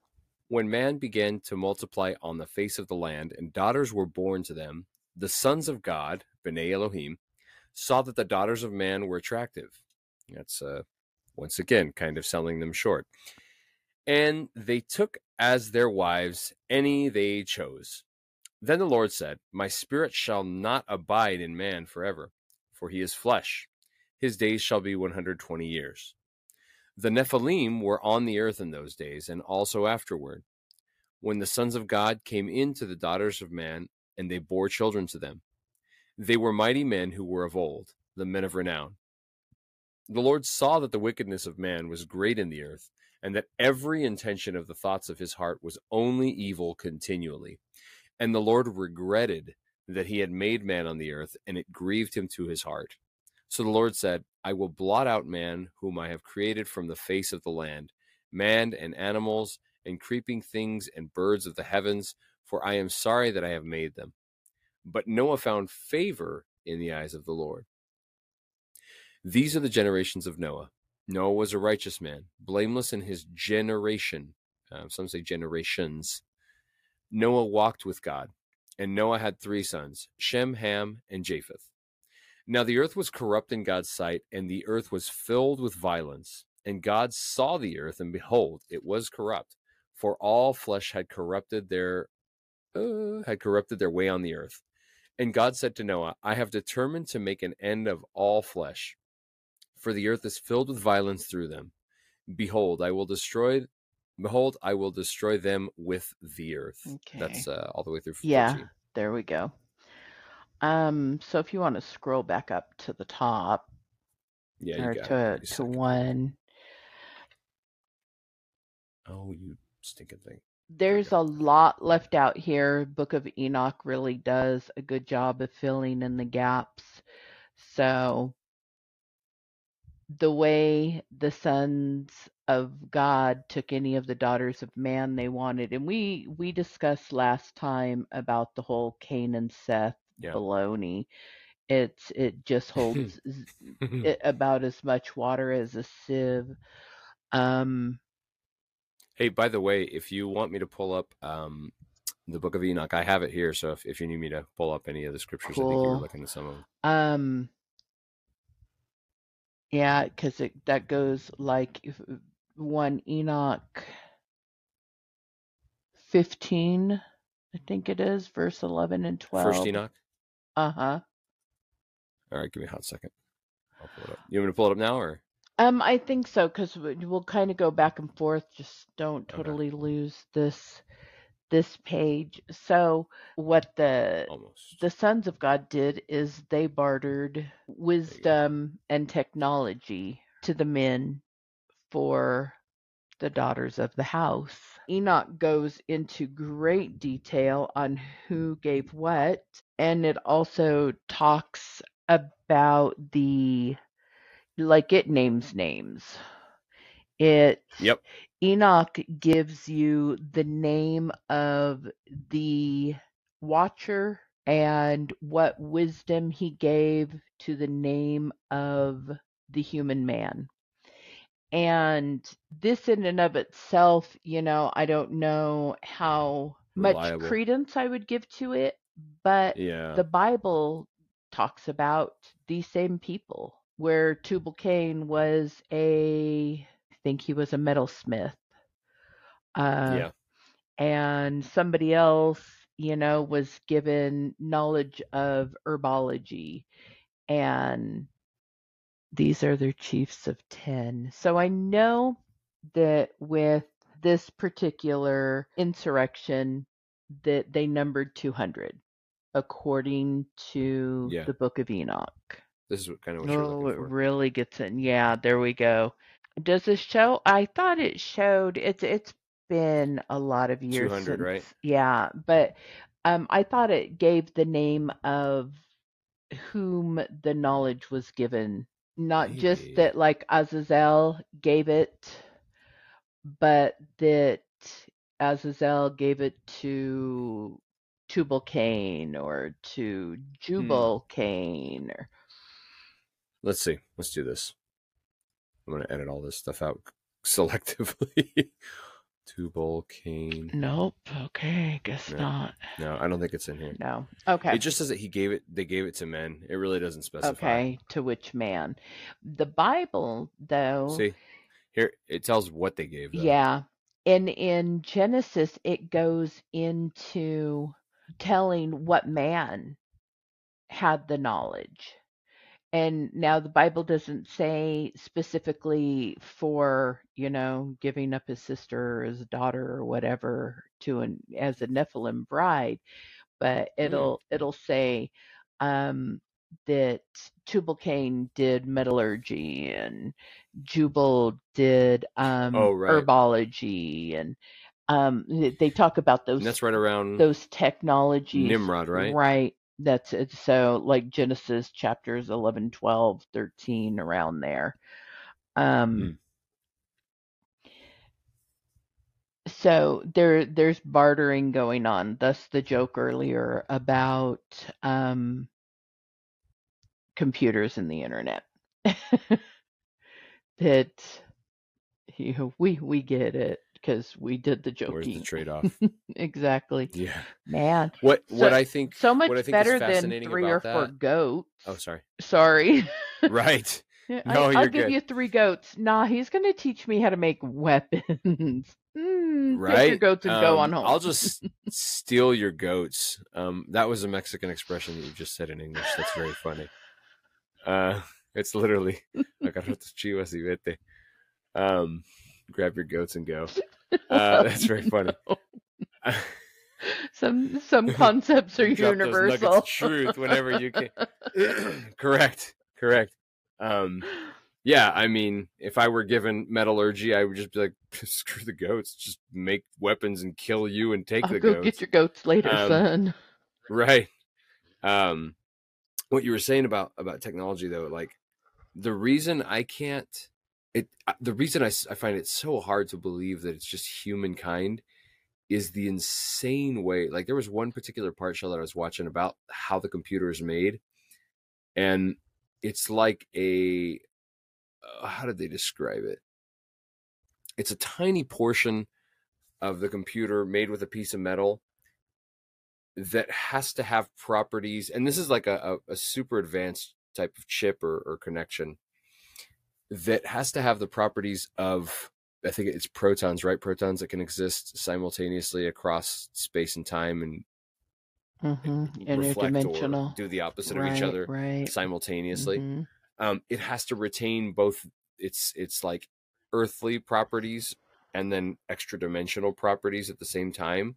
When man began to multiply on the face of the land, and daughters were born to them, the sons of God, B'nai Elohim, saw that the daughters of man were attractive. That's, once again, kind of selling them short. And they took as their wives any they chose. Then the Lord said, "My spirit shall not abide in man forever, for he is flesh, His days shall be 120 years. The Nephilim were on the earth in those days, and also afterward, when the sons of God came in to the daughters of man, and they bore children to them. They were mighty men who were of old, the men of renown. The Lord saw that the wickedness of man was great in the earth, and that every intention of the thoughts of his heart was only evil continually. And the Lord regretted that he had made man on the earth, and it grieved him to his heart. So the Lord said, I will blot out man, whom I have created from the face of the land, man and animals and creeping things and birds of the heavens, for I am sorry that I have made them. But Noah found favor in the eyes of the Lord. These are the generations of Noah. Noah was a righteous man, blameless in his generation. Some say generations. Noah walked with God, and Noah had three sons, Shem, Ham, and Japheth. Now the earth was corrupt in God's sight, and the earth was filled with violence. And God saw the earth, and behold, it was corrupt, for all flesh had corrupted their way on the earth. And God said to Noah, I have determined to make an end of all flesh, for the earth is filled with violence through them. Behold, I will destroy them with the earth. Okay. That's all the way through. Yeah, 14. There we go. So if you want to scroll back up to the top, yeah, or to one. Oh, you stinking thing. There's a lot left out here. Book of Enoch really does a good job of filling in the gaps. So the way the sons of God took any of the daughters of man they wanted. And we discussed last time about the whole Cain and Seth baloney. It just holds about as much water as a sieve. Hey, by the way, if you want me to pull up the Book of Enoch, I have it here. So if you need me to pull up any of the scriptures, cool. I think you were looking at some of them. Yeah, because that goes like 1 Enoch 15, I think it is, verse 11 and 12. First Enoch? Uh-huh. All right, give me a hot second. I'll pull it up. You want me to pull it up now, or? I think so, because we'll kind of go back and forth. Just don't totally lose this page. So what the sons of God did is they bartered wisdom and technology to the men for the daughters of the house. Enoch goes into great detail on who gave what, and it also talks about it names names. Enoch gives you the name of the watcher and what wisdom he gave to the name of the human man. And this in and of itself, I don't know how much credence I would give to it, but the Bible talks about these same people. Where Tubal-Cain was a metalsmith. And somebody else, was given knowledge of herbology, and these are their chiefs of 10. So I know that with this particular insurrection that they numbered 200 according to the Book of Enoch. This is what you're looking for. It really gets in. Yeah, there we go. Does this show? I thought it showed. It's been a lot of years. 200, right? Yeah, but I thought it gave the name of whom the knowledge was given. Not just that, Azazel gave it, but that Azazel gave it to Tubal-Cain or to Jubal-Cain or... Let's see. Let's do this. I'm going to edit all this stuff out selectively. Tubal-Cain. Nope. Okay. Guess not. No, I don't think it's in here. No. Okay. It just says that they gave it to men. It really doesn't specify. Okay. To which man? The Bible, though. See, here it tells what they gave them. Yeah. And in Genesis, it goes into telling what man had the knowledge. And now the Bible doesn't say specifically for, you know, giving up his sister or his daughter or whatever to an, as a Nephilim bride, but it'll say that Tubal-Cain did metallurgy and Jubal did herbology, and they talk about those. And that's right around those technologies. Nimrod, right? Right. That's it. So like Genesis chapters 11, 12, 13, around there. So there's bartering going on. Thus the joke earlier about computers and the internet. That, you know, we get it because we did the joking. Where's the trade-off? Exactly. Yeah, man. What I think so much better than 3 or 4 goats. Oh, sorry. Right. No, I'll give you 3 goats. Nah, he's going to teach me how to make weapons. Right. Take your goats and go on home. I'll just steal your goats. That was a Mexican expression that you just said in English. That's very funny. It's literally agarra tus chivas y vete. Grab your goats and go. That's very funny. No. Some concepts are universal. Drop those truth whenever you can. Correct. Yeah, I mean, if I were given metallurgy, I would just be like, screw the goats, just make weapons and kill you and take the goats. Go get your goats later, son. Right. What you were saying about technology, though, like the reason I can't, the reason I find it so hard to believe that it's just humankind is the insane way. Like there was one particular part show that I was watching about how the computer is made, and it's like a, how did they describe it? It's a tiny portion of the computer made with a piece of metal that has to have properties. And this is like a super advanced type of chip or connection that has to have the properties of, I think it's protons, right? Protons that can exist simultaneously across space and time and interdimensional, or do the opposite of each other simultaneously. It has to retain both its like earthly properties and then extra dimensional properties at the same time.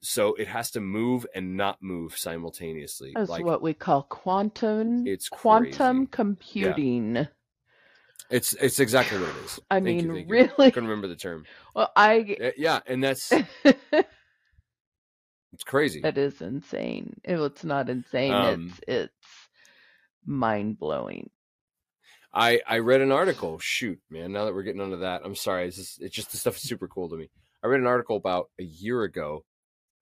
So it has to move and not move simultaneously. That's like what we call quantum. It's quantum computing. Yeah. It's exactly what it is. I mean, really? I can remember the term. Well, yeah, and that's it's crazy. That is insane. It's not insane. It's mind blowing. I read an article. Shoot, man. Now that we're getting onto that, I'm sorry. It's just the stuff is super cool to me. I read an article about a year ago,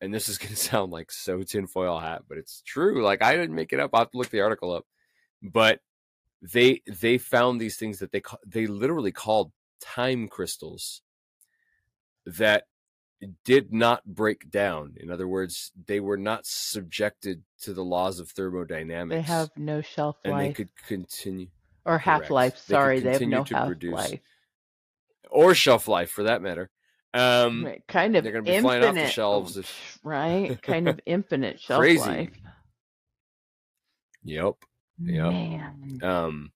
and this is going to sound like so tinfoil hat, but it's true. Like I didn't make it up. I'll have to look the article up. But they found these things that they literally called time crystals that did not break down. In other words, they were not subjected to the laws of thermodynamics. They have no shelf life. And they could continue. Or half life. Sorry, they have no half life. Or shelf life, for that matter. Kind of, they're going to be infinite, flying off the shelves, right? Kind of infinite shelf Crazy. Life. Yep. Man.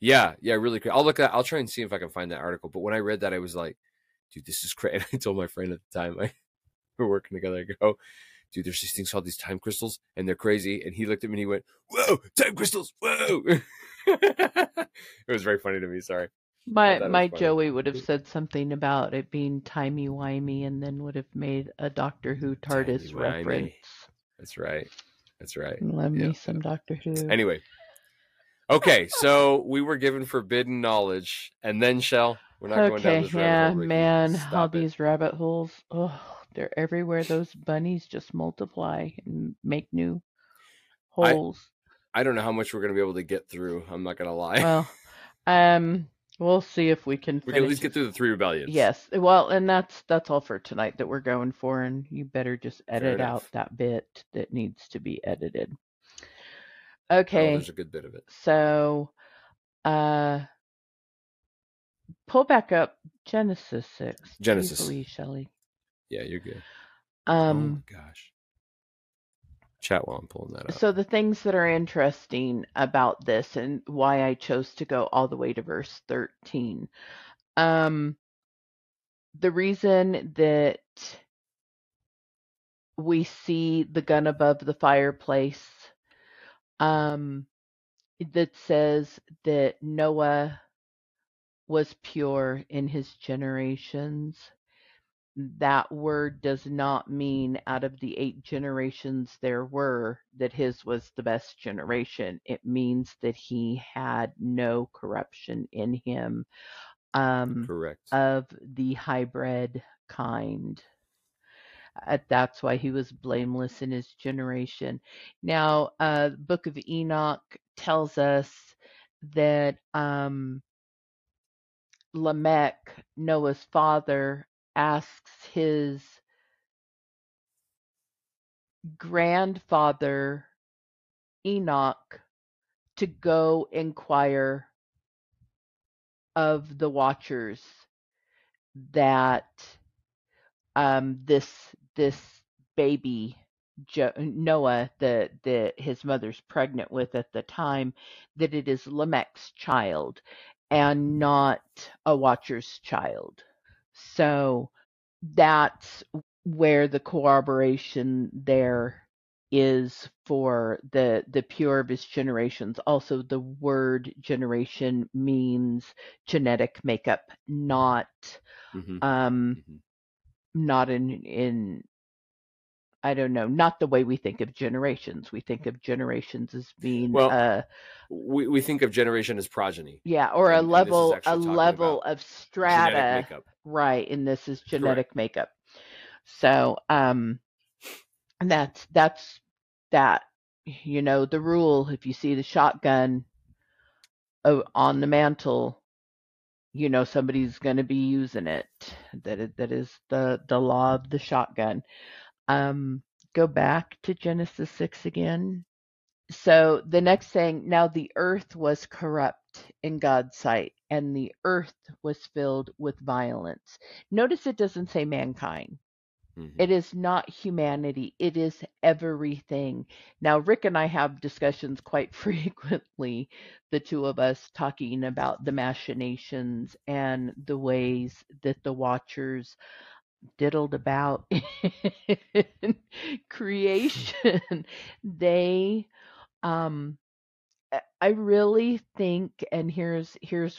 Yeah. Really. I'll look at. I'll try and see if I can find that article. But when I read that, I was like, "Dude, this is crazy." I told my friend at the time, we're working together. I go, "Dude, there's these things called these time crystals, and they're crazy." And he looked at me and he went, "Whoa, time crystals! Whoa!" It was very funny to me. Sorry. My Joey would have said something about it being timey-wimey and then would have made a Doctor Who TARDIS reference. That's right. Love me some Doctor Who. Anyway. Okay, so we were given forbidden knowledge. And then, Shell, we're not going down this rabbit hole. Okay, yeah, man, all these rabbit holes. Oh, they're everywhere. Those bunnies just multiply and make new holes. I don't know how much we're going to be able to get through. I'm not going to lie. Well, we'll see if we can. We can at least get through the 3 rebellions. Yes. Well, and that's all for tonight that we're going for, and you better just edit out that bit that needs to be edited. Okay. There's a good bit of it. So, pull back up Genesis 6. Genesis. Please, Shelley. Yeah, you're good. Oh my gosh. chat while I'm pulling that up. So the things that are interesting about this and why I chose to go all the way to verse 13. The reason that we see the gun above the fireplace that says that Noah was pure in his generations. That word does not mean out of the 8 generations there were that his was the best generation. It means that he had no corruption in him. Correct. Of the hybrid kind. That's why he was blameless in his generation. Now, the Book of Enoch tells us that Lamech, Noah's father, asks his grandfather Enoch to go inquire of the watchers that this baby Noah that his mother's pregnant with at the time, that it is Lamech's child and not a watcher's child. So that's where the corroboration there is for the pure of his generations. Also, the word generation means genetic makeup, not not in I don't know, not the way we think of generations. We think of generations as being we think of generation as progeny. Yeah, or a level of strata. Right, and this is genetic Correct. Makeup. So and that's that. You know, the rule, if you see the shotgun on the mantle, you know somebody's going to be using it. That is the law of the shotgun. Go back to Genesis 6 again. So the next thing, now the earth was corrupt in God's sight, and the earth was filled with violence. Notice it doesn't say mankind. Mm-hmm. It is not humanity. It is everything. Now, Rick and I have discussions quite frequently, the two of us, talking about the machinations and the ways that the watchers diddled about in creation. They I really think, and here's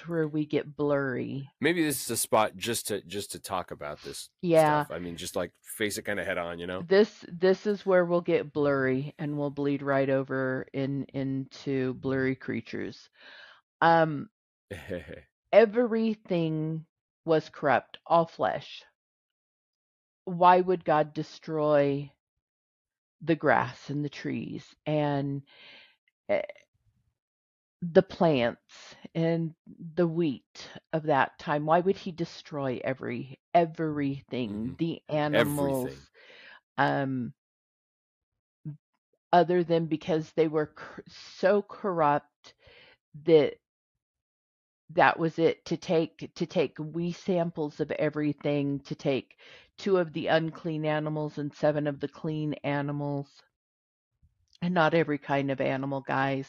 where we get blurry. Maybe this is a spot just to talk about this stuff. I mean, just like face it kind of head on, you know. This is where we'll get blurry, and we'll bleed right over into blurry creatures. Everything was corrupt, all flesh. Why would God destroy the grass and the trees and the plants and the wheat of that time? Why would he destroy everything, the animals, everything. Other than because they were so corrupt that was it, to take wee samples of everything, to take 2 of the unclean animals and 7 of the clean animals, and not every kind of animal, guys.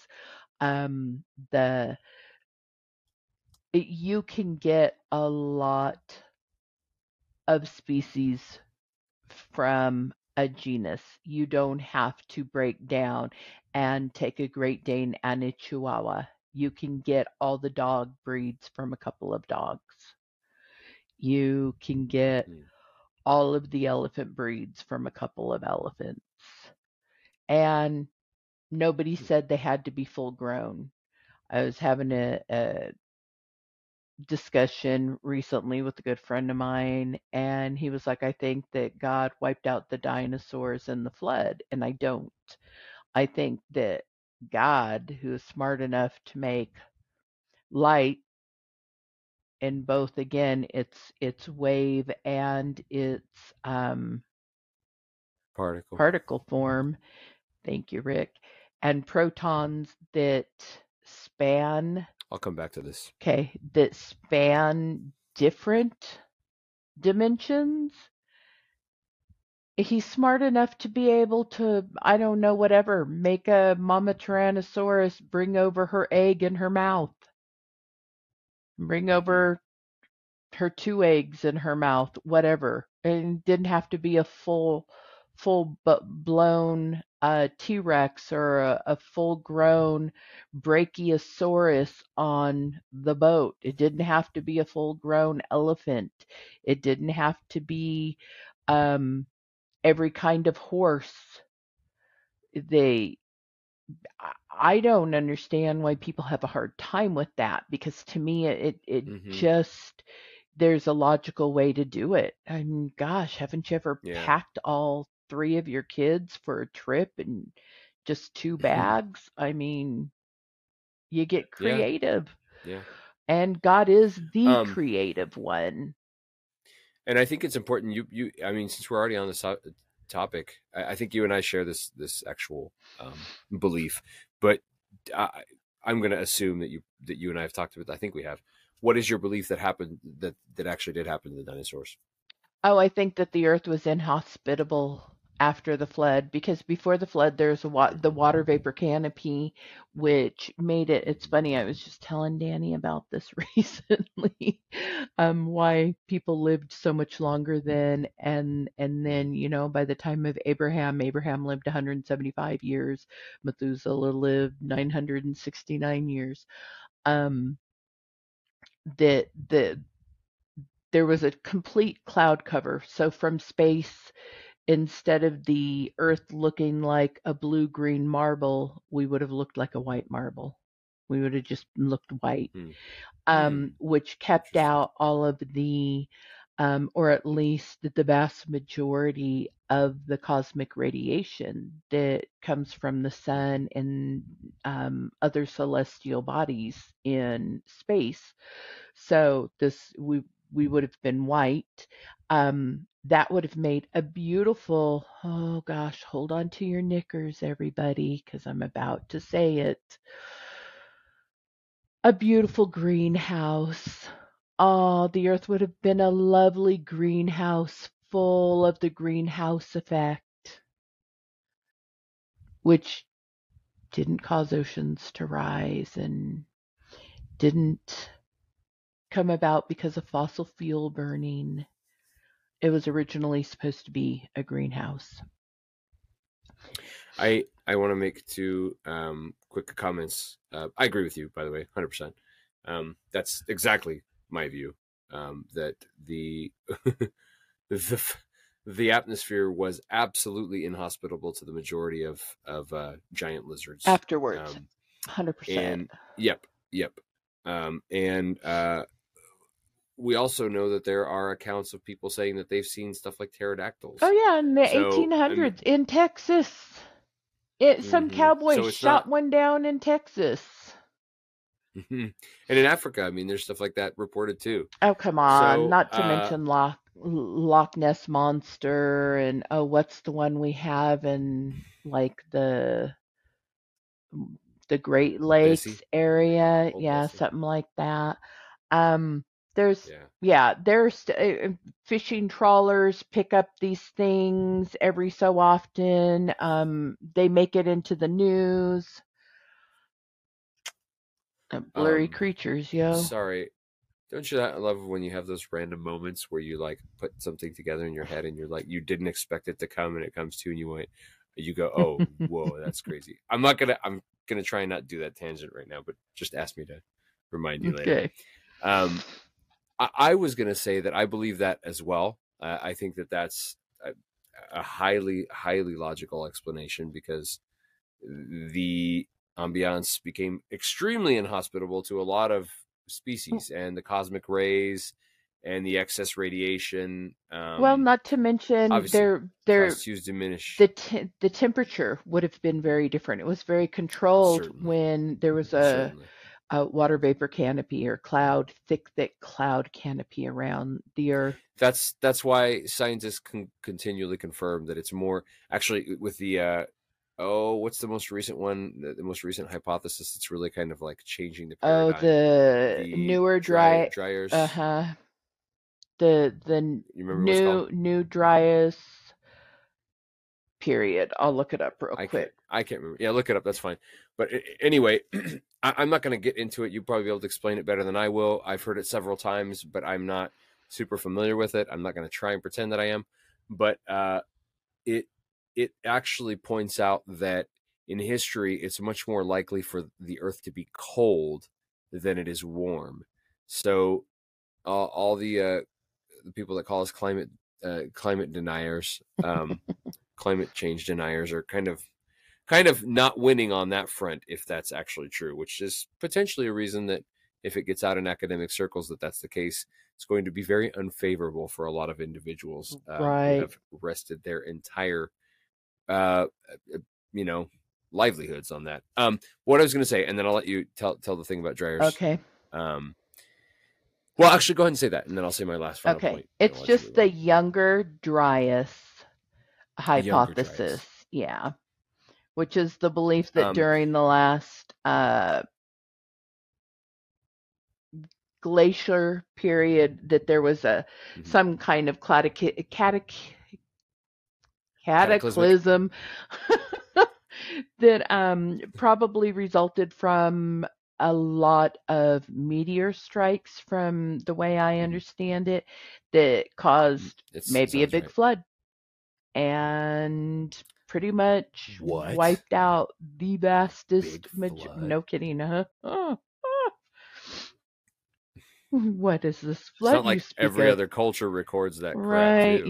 You can get a lot of species from a genus. You don't have to break down and take a Great Dane and a Chihuahua. You can get all the dog breeds from a couple of dogs. You can get all of the elephant breeds from a couple of elephants. And nobody said they had to be full grown. I was having a discussion recently with a good friend of mine, and he was like, I think that God wiped out the dinosaurs in the flood. And I don't. I think that God, who is smart enough to make light in both, again, its wave and its particle form, thank you, Rick, and protons that span, I'll come back to this, okay, that span different dimensions, he's smart enough to be able to, I don't know, whatever, make a mama Tyrannosaurus bring over her egg in her mouth. Bring over her two eggs in her mouth, whatever. And didn't have to be a full-blown T-Rex or a full-grown Brachiosaurus on the boat. It didn't have to be a full-grown elephant. It didn't have to be every kind of horse. I don't understand why people have a hard time with that, because to me it mm-hmm. just, there's a logical way to do it. I mean, gosh, haven't you ever packed all three of your kids for a trip and just two bags? I mean, you get creative. Yeah. And God is the creative one. And I think it's important. You. I mean, since we're already on this topic, I think you and I share this actual belief. But I'm going to assume that you and I have talked about. I think we have. What is your belief that happened? That actually did happen to the dinosaurs? Oh, I think that the Earth was inhospitable after the flood, because before the flood, there's the water vapor canopy, which made it. It's funny. I was just telling Danny about this recently, why people lived so much longer then, and then, you know, by the time of Abraham lived 175 years, Methuselah lived 969 years. There was a complete cloud cover. So from space, instead of the Earth looking like a blue-green marble, we would have looked like a white marble. We would have just looked white, which kept out all of the, or at least the vast majority of the cosmic radiation that comes from the sun and other celestial bodies in space. So we would have been white. That would have made a beautiful, oh gosh, hold on to your knickers, everybody, because I'm about to say it. A beautiful greenhouse. Oh, the Earth would have been a lovely greenhouse full of the greenhouse effect, which didn't cause oceans to rise and didn't come about because of fossil fuel burning. It was originally supposed to be a greenhouse. I want to make two quick comments. I agree with you, by the way, 100%. That's exactly my view, that the atmosphere was absolutely inhospitable to the majority of giant lizards afterwards. 100%. And yep. We also know that there are accounts of people saying that they've seen stuff like pterodactyls. Oh yeah, in the 1800s in Texas, some cowboys shot one down in Texas. And in Africa, I mean, there's stuff like that reported too. Oh come on! So, not to mention Loch Ness monster, and what's the one we have in like the Great Lakes area? Old Tennessee. Something like that. There's, there's fishing trawlers pick up these things every so often. They make it into the news. Blurry creatures, yo. Sorry. Don't you love when you have those random moments where you like put something together in your head and you're like, you didn't expect it to come and it comes to you and you go, oh, whoa, that's crazy. I'm going to try and not do that tangent right now, but just ask me to remind you later. Okay. I was going to say that I believe that as well. I think that that's a highly, highly logical explanation, because the ambiance became extremely inhospitable to a lot of species, and the cosmic rays and the excess radiation. Well, not to mention their costs diminish. The temperature would have been very different. It was very controlled when there was a water vapor canopy or cloud, thick cloud canopy around the Earth. That's why scientists continually confirm that it's more actually with the what's the most recent one? The most recent hypothesis that's really kind of like changing the paradigm. Oh, the newer dryers. The new Dryas. period. I'll look it up real quick. I can't remember. Yeah, look it up. That's fine. But anyway, I'm not going to get into it. You'll probably be able to explain it better than I will. I've heard it several times, but I'm not super familiar with it. I'm not going to try and pretend that I am. But it actually points out that in history, it's much more likely for the earth to be cold than it is warm. So all the people that call us climate deniers, climate change deniers, are kind of not winning on that front, if that's actually true, which is potentially a reason that if it gets out in academic circles that that's the case, it's going to be very unfavorable for a lot of individuals who have rested their entire, livelihoods on that. What I was going to say, and then I'll let you tell the thing about dryers. Okay. Well, actually, go ahead and say that, and then I'll say my last final point. It's just the Younger Dryas hypothesis, yeah, which is the belief that during the last glacier period that there was some kind of cataclysm that probably resulted from a lot of meteor strikes, from the way I understand it, that caused maybe a big flood and pretty much wiped out the vastest majority. No kidding. What is this flood? It's not like every other culture records that crap, right?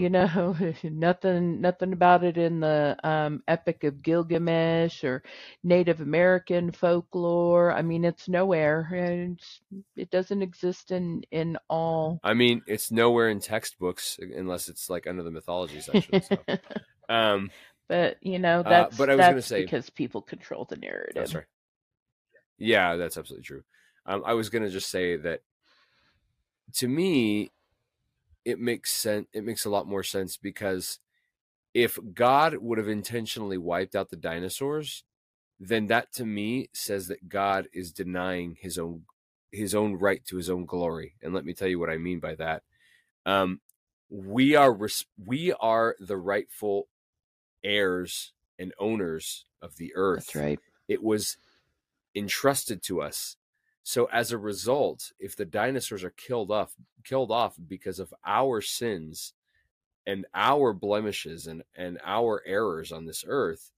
Nothing about it in the Epic of Gilgamesh or Native American folklore. I mean, it's nowhere, and it doesn't exist in all. I mean, it's nowhere in textbooks unless it's like under the mythology section. So. But that's because people control the narrative. That's right. Yeah, that's absolutely true. I was gonna just say that. To me, it makes sense. It makes a lot more sense, because if God would have intentionally wiped out the dinosaurs, then that to me says that God is denying his own right to his own glory. And let me tell you what I mean by that. We are the rightful heirs and owners of the earth. That's right. It was entrusted to us. So as a result, if the dinosaurs are killed off because of our sins and our blemishes and our errors on this earth,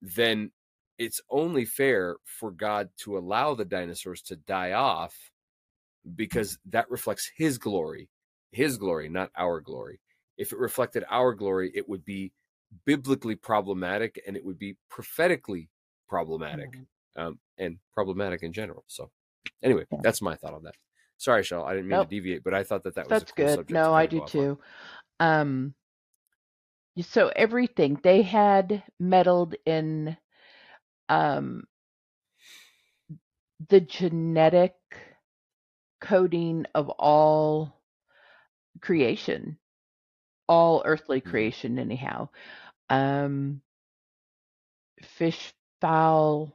then it's only fair for God to allow the dinosaurs to die off, because that reflects his glory, not our glory. If it reflected our glory, it would be biblically problematic, and it would be prophetically problematic, and problematic in general. So. Anyway, that's my thought on that. Sorry, Shell, I didn't mean to deviate, but I thought that was a cool subject. That's good. No, I do too. So everything, they had meddled in the genetic coding of all creation, all earthly creation anyhow. Fish, fowl,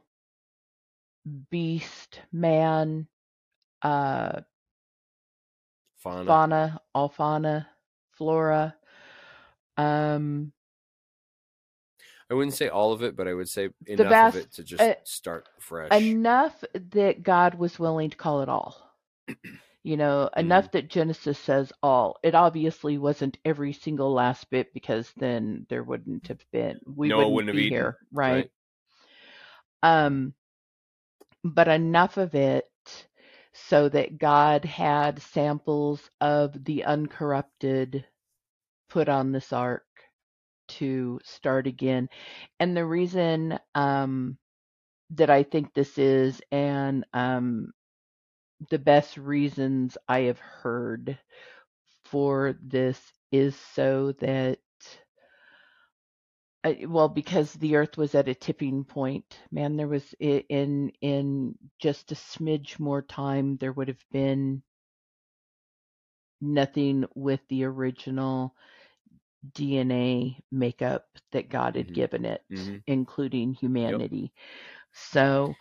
beast, man, fauna, all fauna, flora. I wouldn't say all of it, but I would say enough of it to just start fresh. Enough that God was willing to call it all. Enough that Genesis says all. It obviously wasn't every single last bit, because then there wouldn't have been. Noah wouldn't have eaten. Here, right? But enough of it so that God had samples of the uncorrupted put on this ark to start again. And the reason that I think this is, and the best reasons I have heard for this, is so that, because the earth was at a tipping point, man, there was in just a smidge more time, there would have been nothing with the original DNA makeup that God had given it, including humanity. Yep. So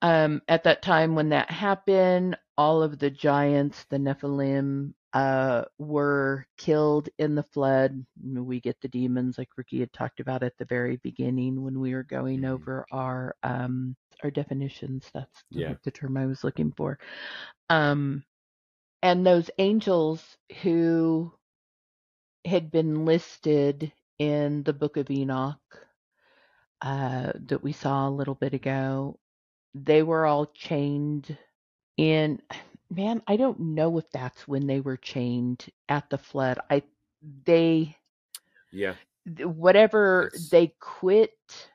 at that time when that happened, all of the giants, the Nephilim, were killed in the flood. We get the demons, like Ricky had talked about at the very beginning when we were going over our definitions. That's the term I was looking for. And those angels who had been listed in the Book of Enoch that we saw a little bit ago, they were all chained in. Man, I don't know if that's when they were chained at the flood. They quit.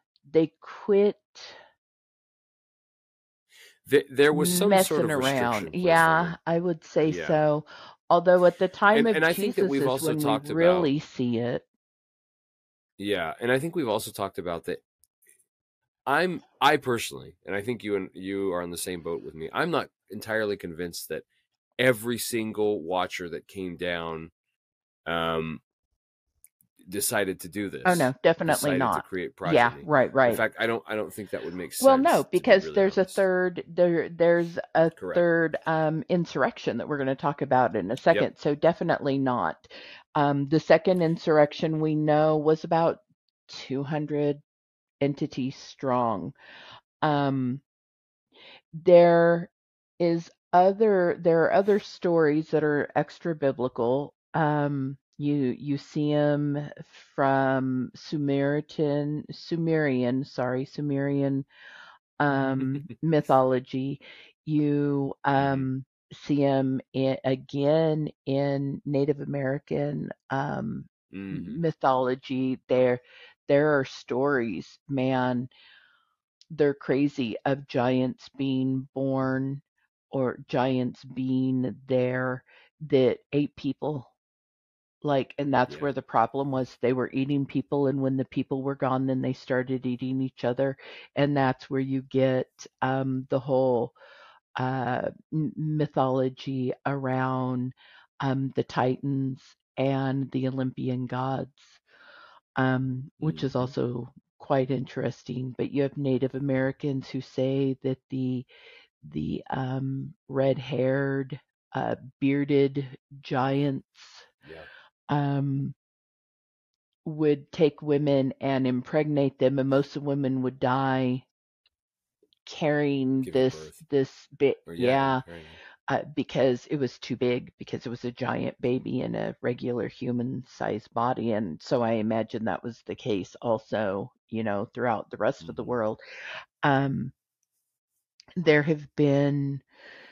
There was some messing sort of around. Yeah, I would say so. Although at the time of Jesus is when we really see it. Yeah, and I think we've also talked about that. I personally, and I think you are on the same boat with me, I'm not entirely convinced that every single watcher that came down decided to do this. Oh no, definitely not. To create progeny. Yeah, right. In fact, I don't think that would make sense. Well, no, because there's a third insurrection that we're going to talk about in a second. Yep. So definitely not. The second insurrection we know was about 200 entities strong. There are other stories that are extra biblical. You see them from Sumerian mythology. You see them again in Native American mythology. There are stories, man, they're crazy, of giants being born or giants being there that ate people. And that's where the problem was. They were eating people, and when the people were gone, then they started eating each other. And that's where you get the whole mythology around the Titans and the Olympian gods, which is also quite interesting. But you have Native Americans who say that the red-haired, bearded giants would take women and impregnate them, and most of women would die carrying because it was too big, because it was a giant baby in a regular human-sized body. And so I imagine that was the case also, throughout the rest of the world. There have been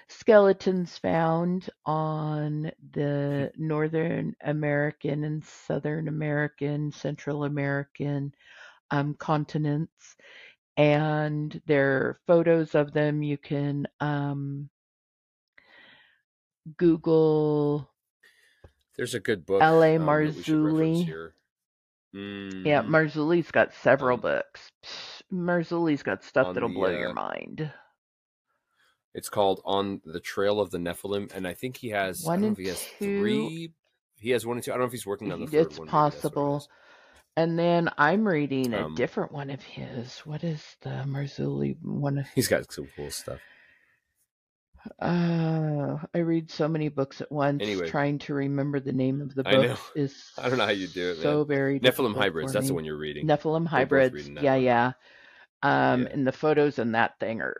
skeletons found on the Northern American and Southern American, Central American continents, and there are photos of them. You can Google. There's a good book. L.A. Marzulli. Yeah, Marzulli's got several books. Marzulli's got stuff that'll blow your mind. It's called On the Trail of the Nephilim, and I think he has three. He has one and two. I don't know if he's working on the third one. It's possible. And then I'm reading a different one of his. What is the Marzulli one of his? He's got some cool stuff. I read so many books at once. Anyway, trying to remember the name of the book is I don't know how you do it. So man. Very Nephilim Hybrids. That's the one you're reading. Nephilim Hybrids. Yeah. And the photos in that thing are.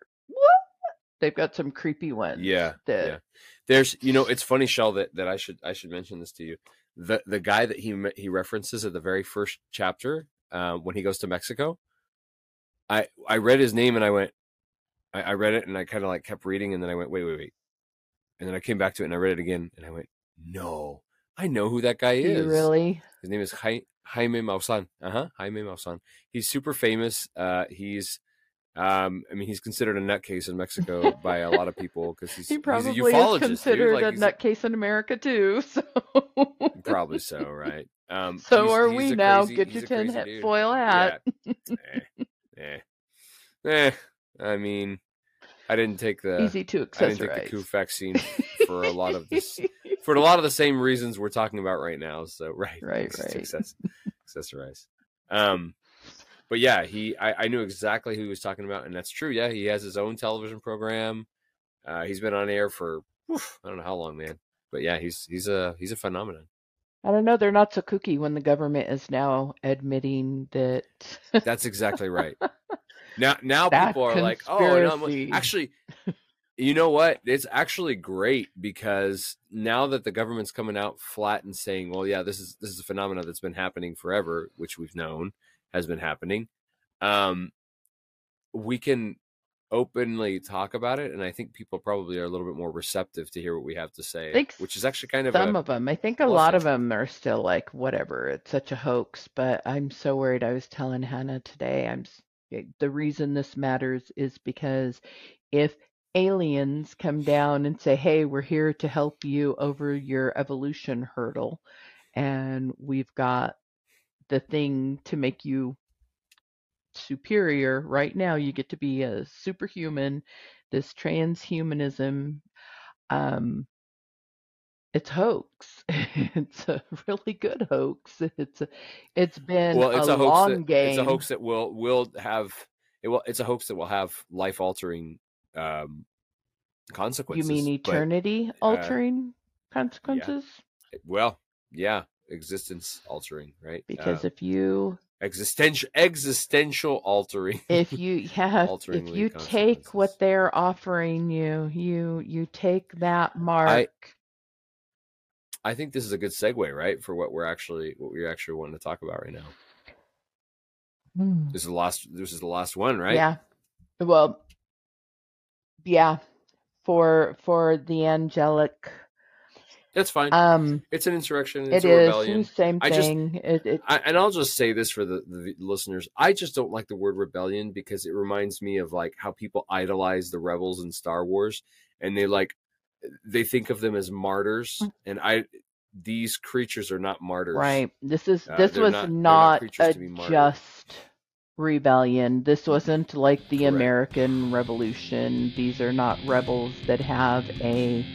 They've got some creepy ones. Yeah. There's, it's funny, Shell, that I should mention this to you. The guy that he references at the very first chapter, when he goes to Mexico, I read his name and I went, I read it and I kind of kept reading, and then I went, wait, and then I came back to it and I read it again and I went, no, I know who that guy is. Really? His name is Jaime Maussan. Jaime Maussan. He's super famous. He's considered a nutcase in Mexico by a lot of people because he's a ufologist. He's considered a nutcase in America too. So. Probably so, right? So he's now? Crazy, get your tin foil hat. Yeah. I didn't take the easy to accessorize. I didn't take the COVID vaccine for a lot of this for a lot of the same reasons we're talking about right now. So accessorize. But yeah, I knew exactly who he was talking about, and that's true. Yeah, he has his own television program. He's been on air for I don't know how long, man. But yeah, he's a phenomenon. I don't know. They're not so kooky when the government is now admitting that. That's exactly right. Now people are like, oh, no, actually, you know what? It's actually great because now that the government's coming out flat and saying, well, yeah, this is a phenomenon that's been happening forever, which we've known has been happening. We can openly talk about it, and I think people probably are a little bit more receptive to hear what we have to say, which is actually kind of some of them. I think a lot of them are still like, whatever, it's such a hoax, but I'm so worried. I was telling Hannah today, the reason this matters is because if aliens come down and say, hey, we're here to help you over your evolution hurdle, and we've got the thing to make you superior, right now you get to be a superhuman, this transhumanism, it's hoax. It's a really good hoax. It's been a long game. It's a hoax that will have life altering consequences. You mean eternity altering consequences? Yeah. Well, yeah, existence altering, right? Because if you existential altering. If you take what they're offering you, you take that mark. I think this is a good segue, right, for what we're actually wanting to talk about right now. This is the last one, right? Yeah. Well, yeah. For the angelic. That's fine. It's an insurrection. It's a rebellion. It's the same thing. And I'll just say this for the listeners. I just don't like the word rebellion because it reminds me of like how people idolize the rebels in Star Wars, and they think of them as martyrs. And these creatures are not martyrs. Right. This was not just rebellion. This wasn't like the Correct. American Revolution. These are not rebels that have a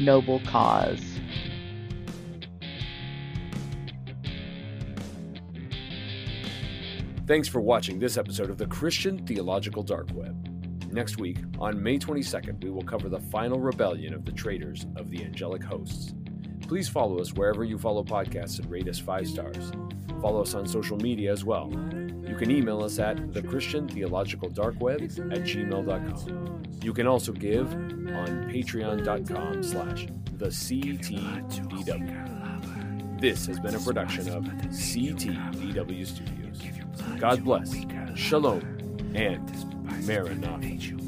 noble cause. Thanks for watching this episode of the Christian Theological Dark Web. Next week, on May 22nd, we will cover the final rebellion of the traitors of the angelic hosts. Please follow us wherever you follow podcasts and rate us 5 stars. Follow us on social media as well. You can email us at thechristiantheologicaldarkweb@gmail.com. You can also give on patreon.com/thectdw. This has been a production of CTDW Studios. God bless, shalom, and Maranatha.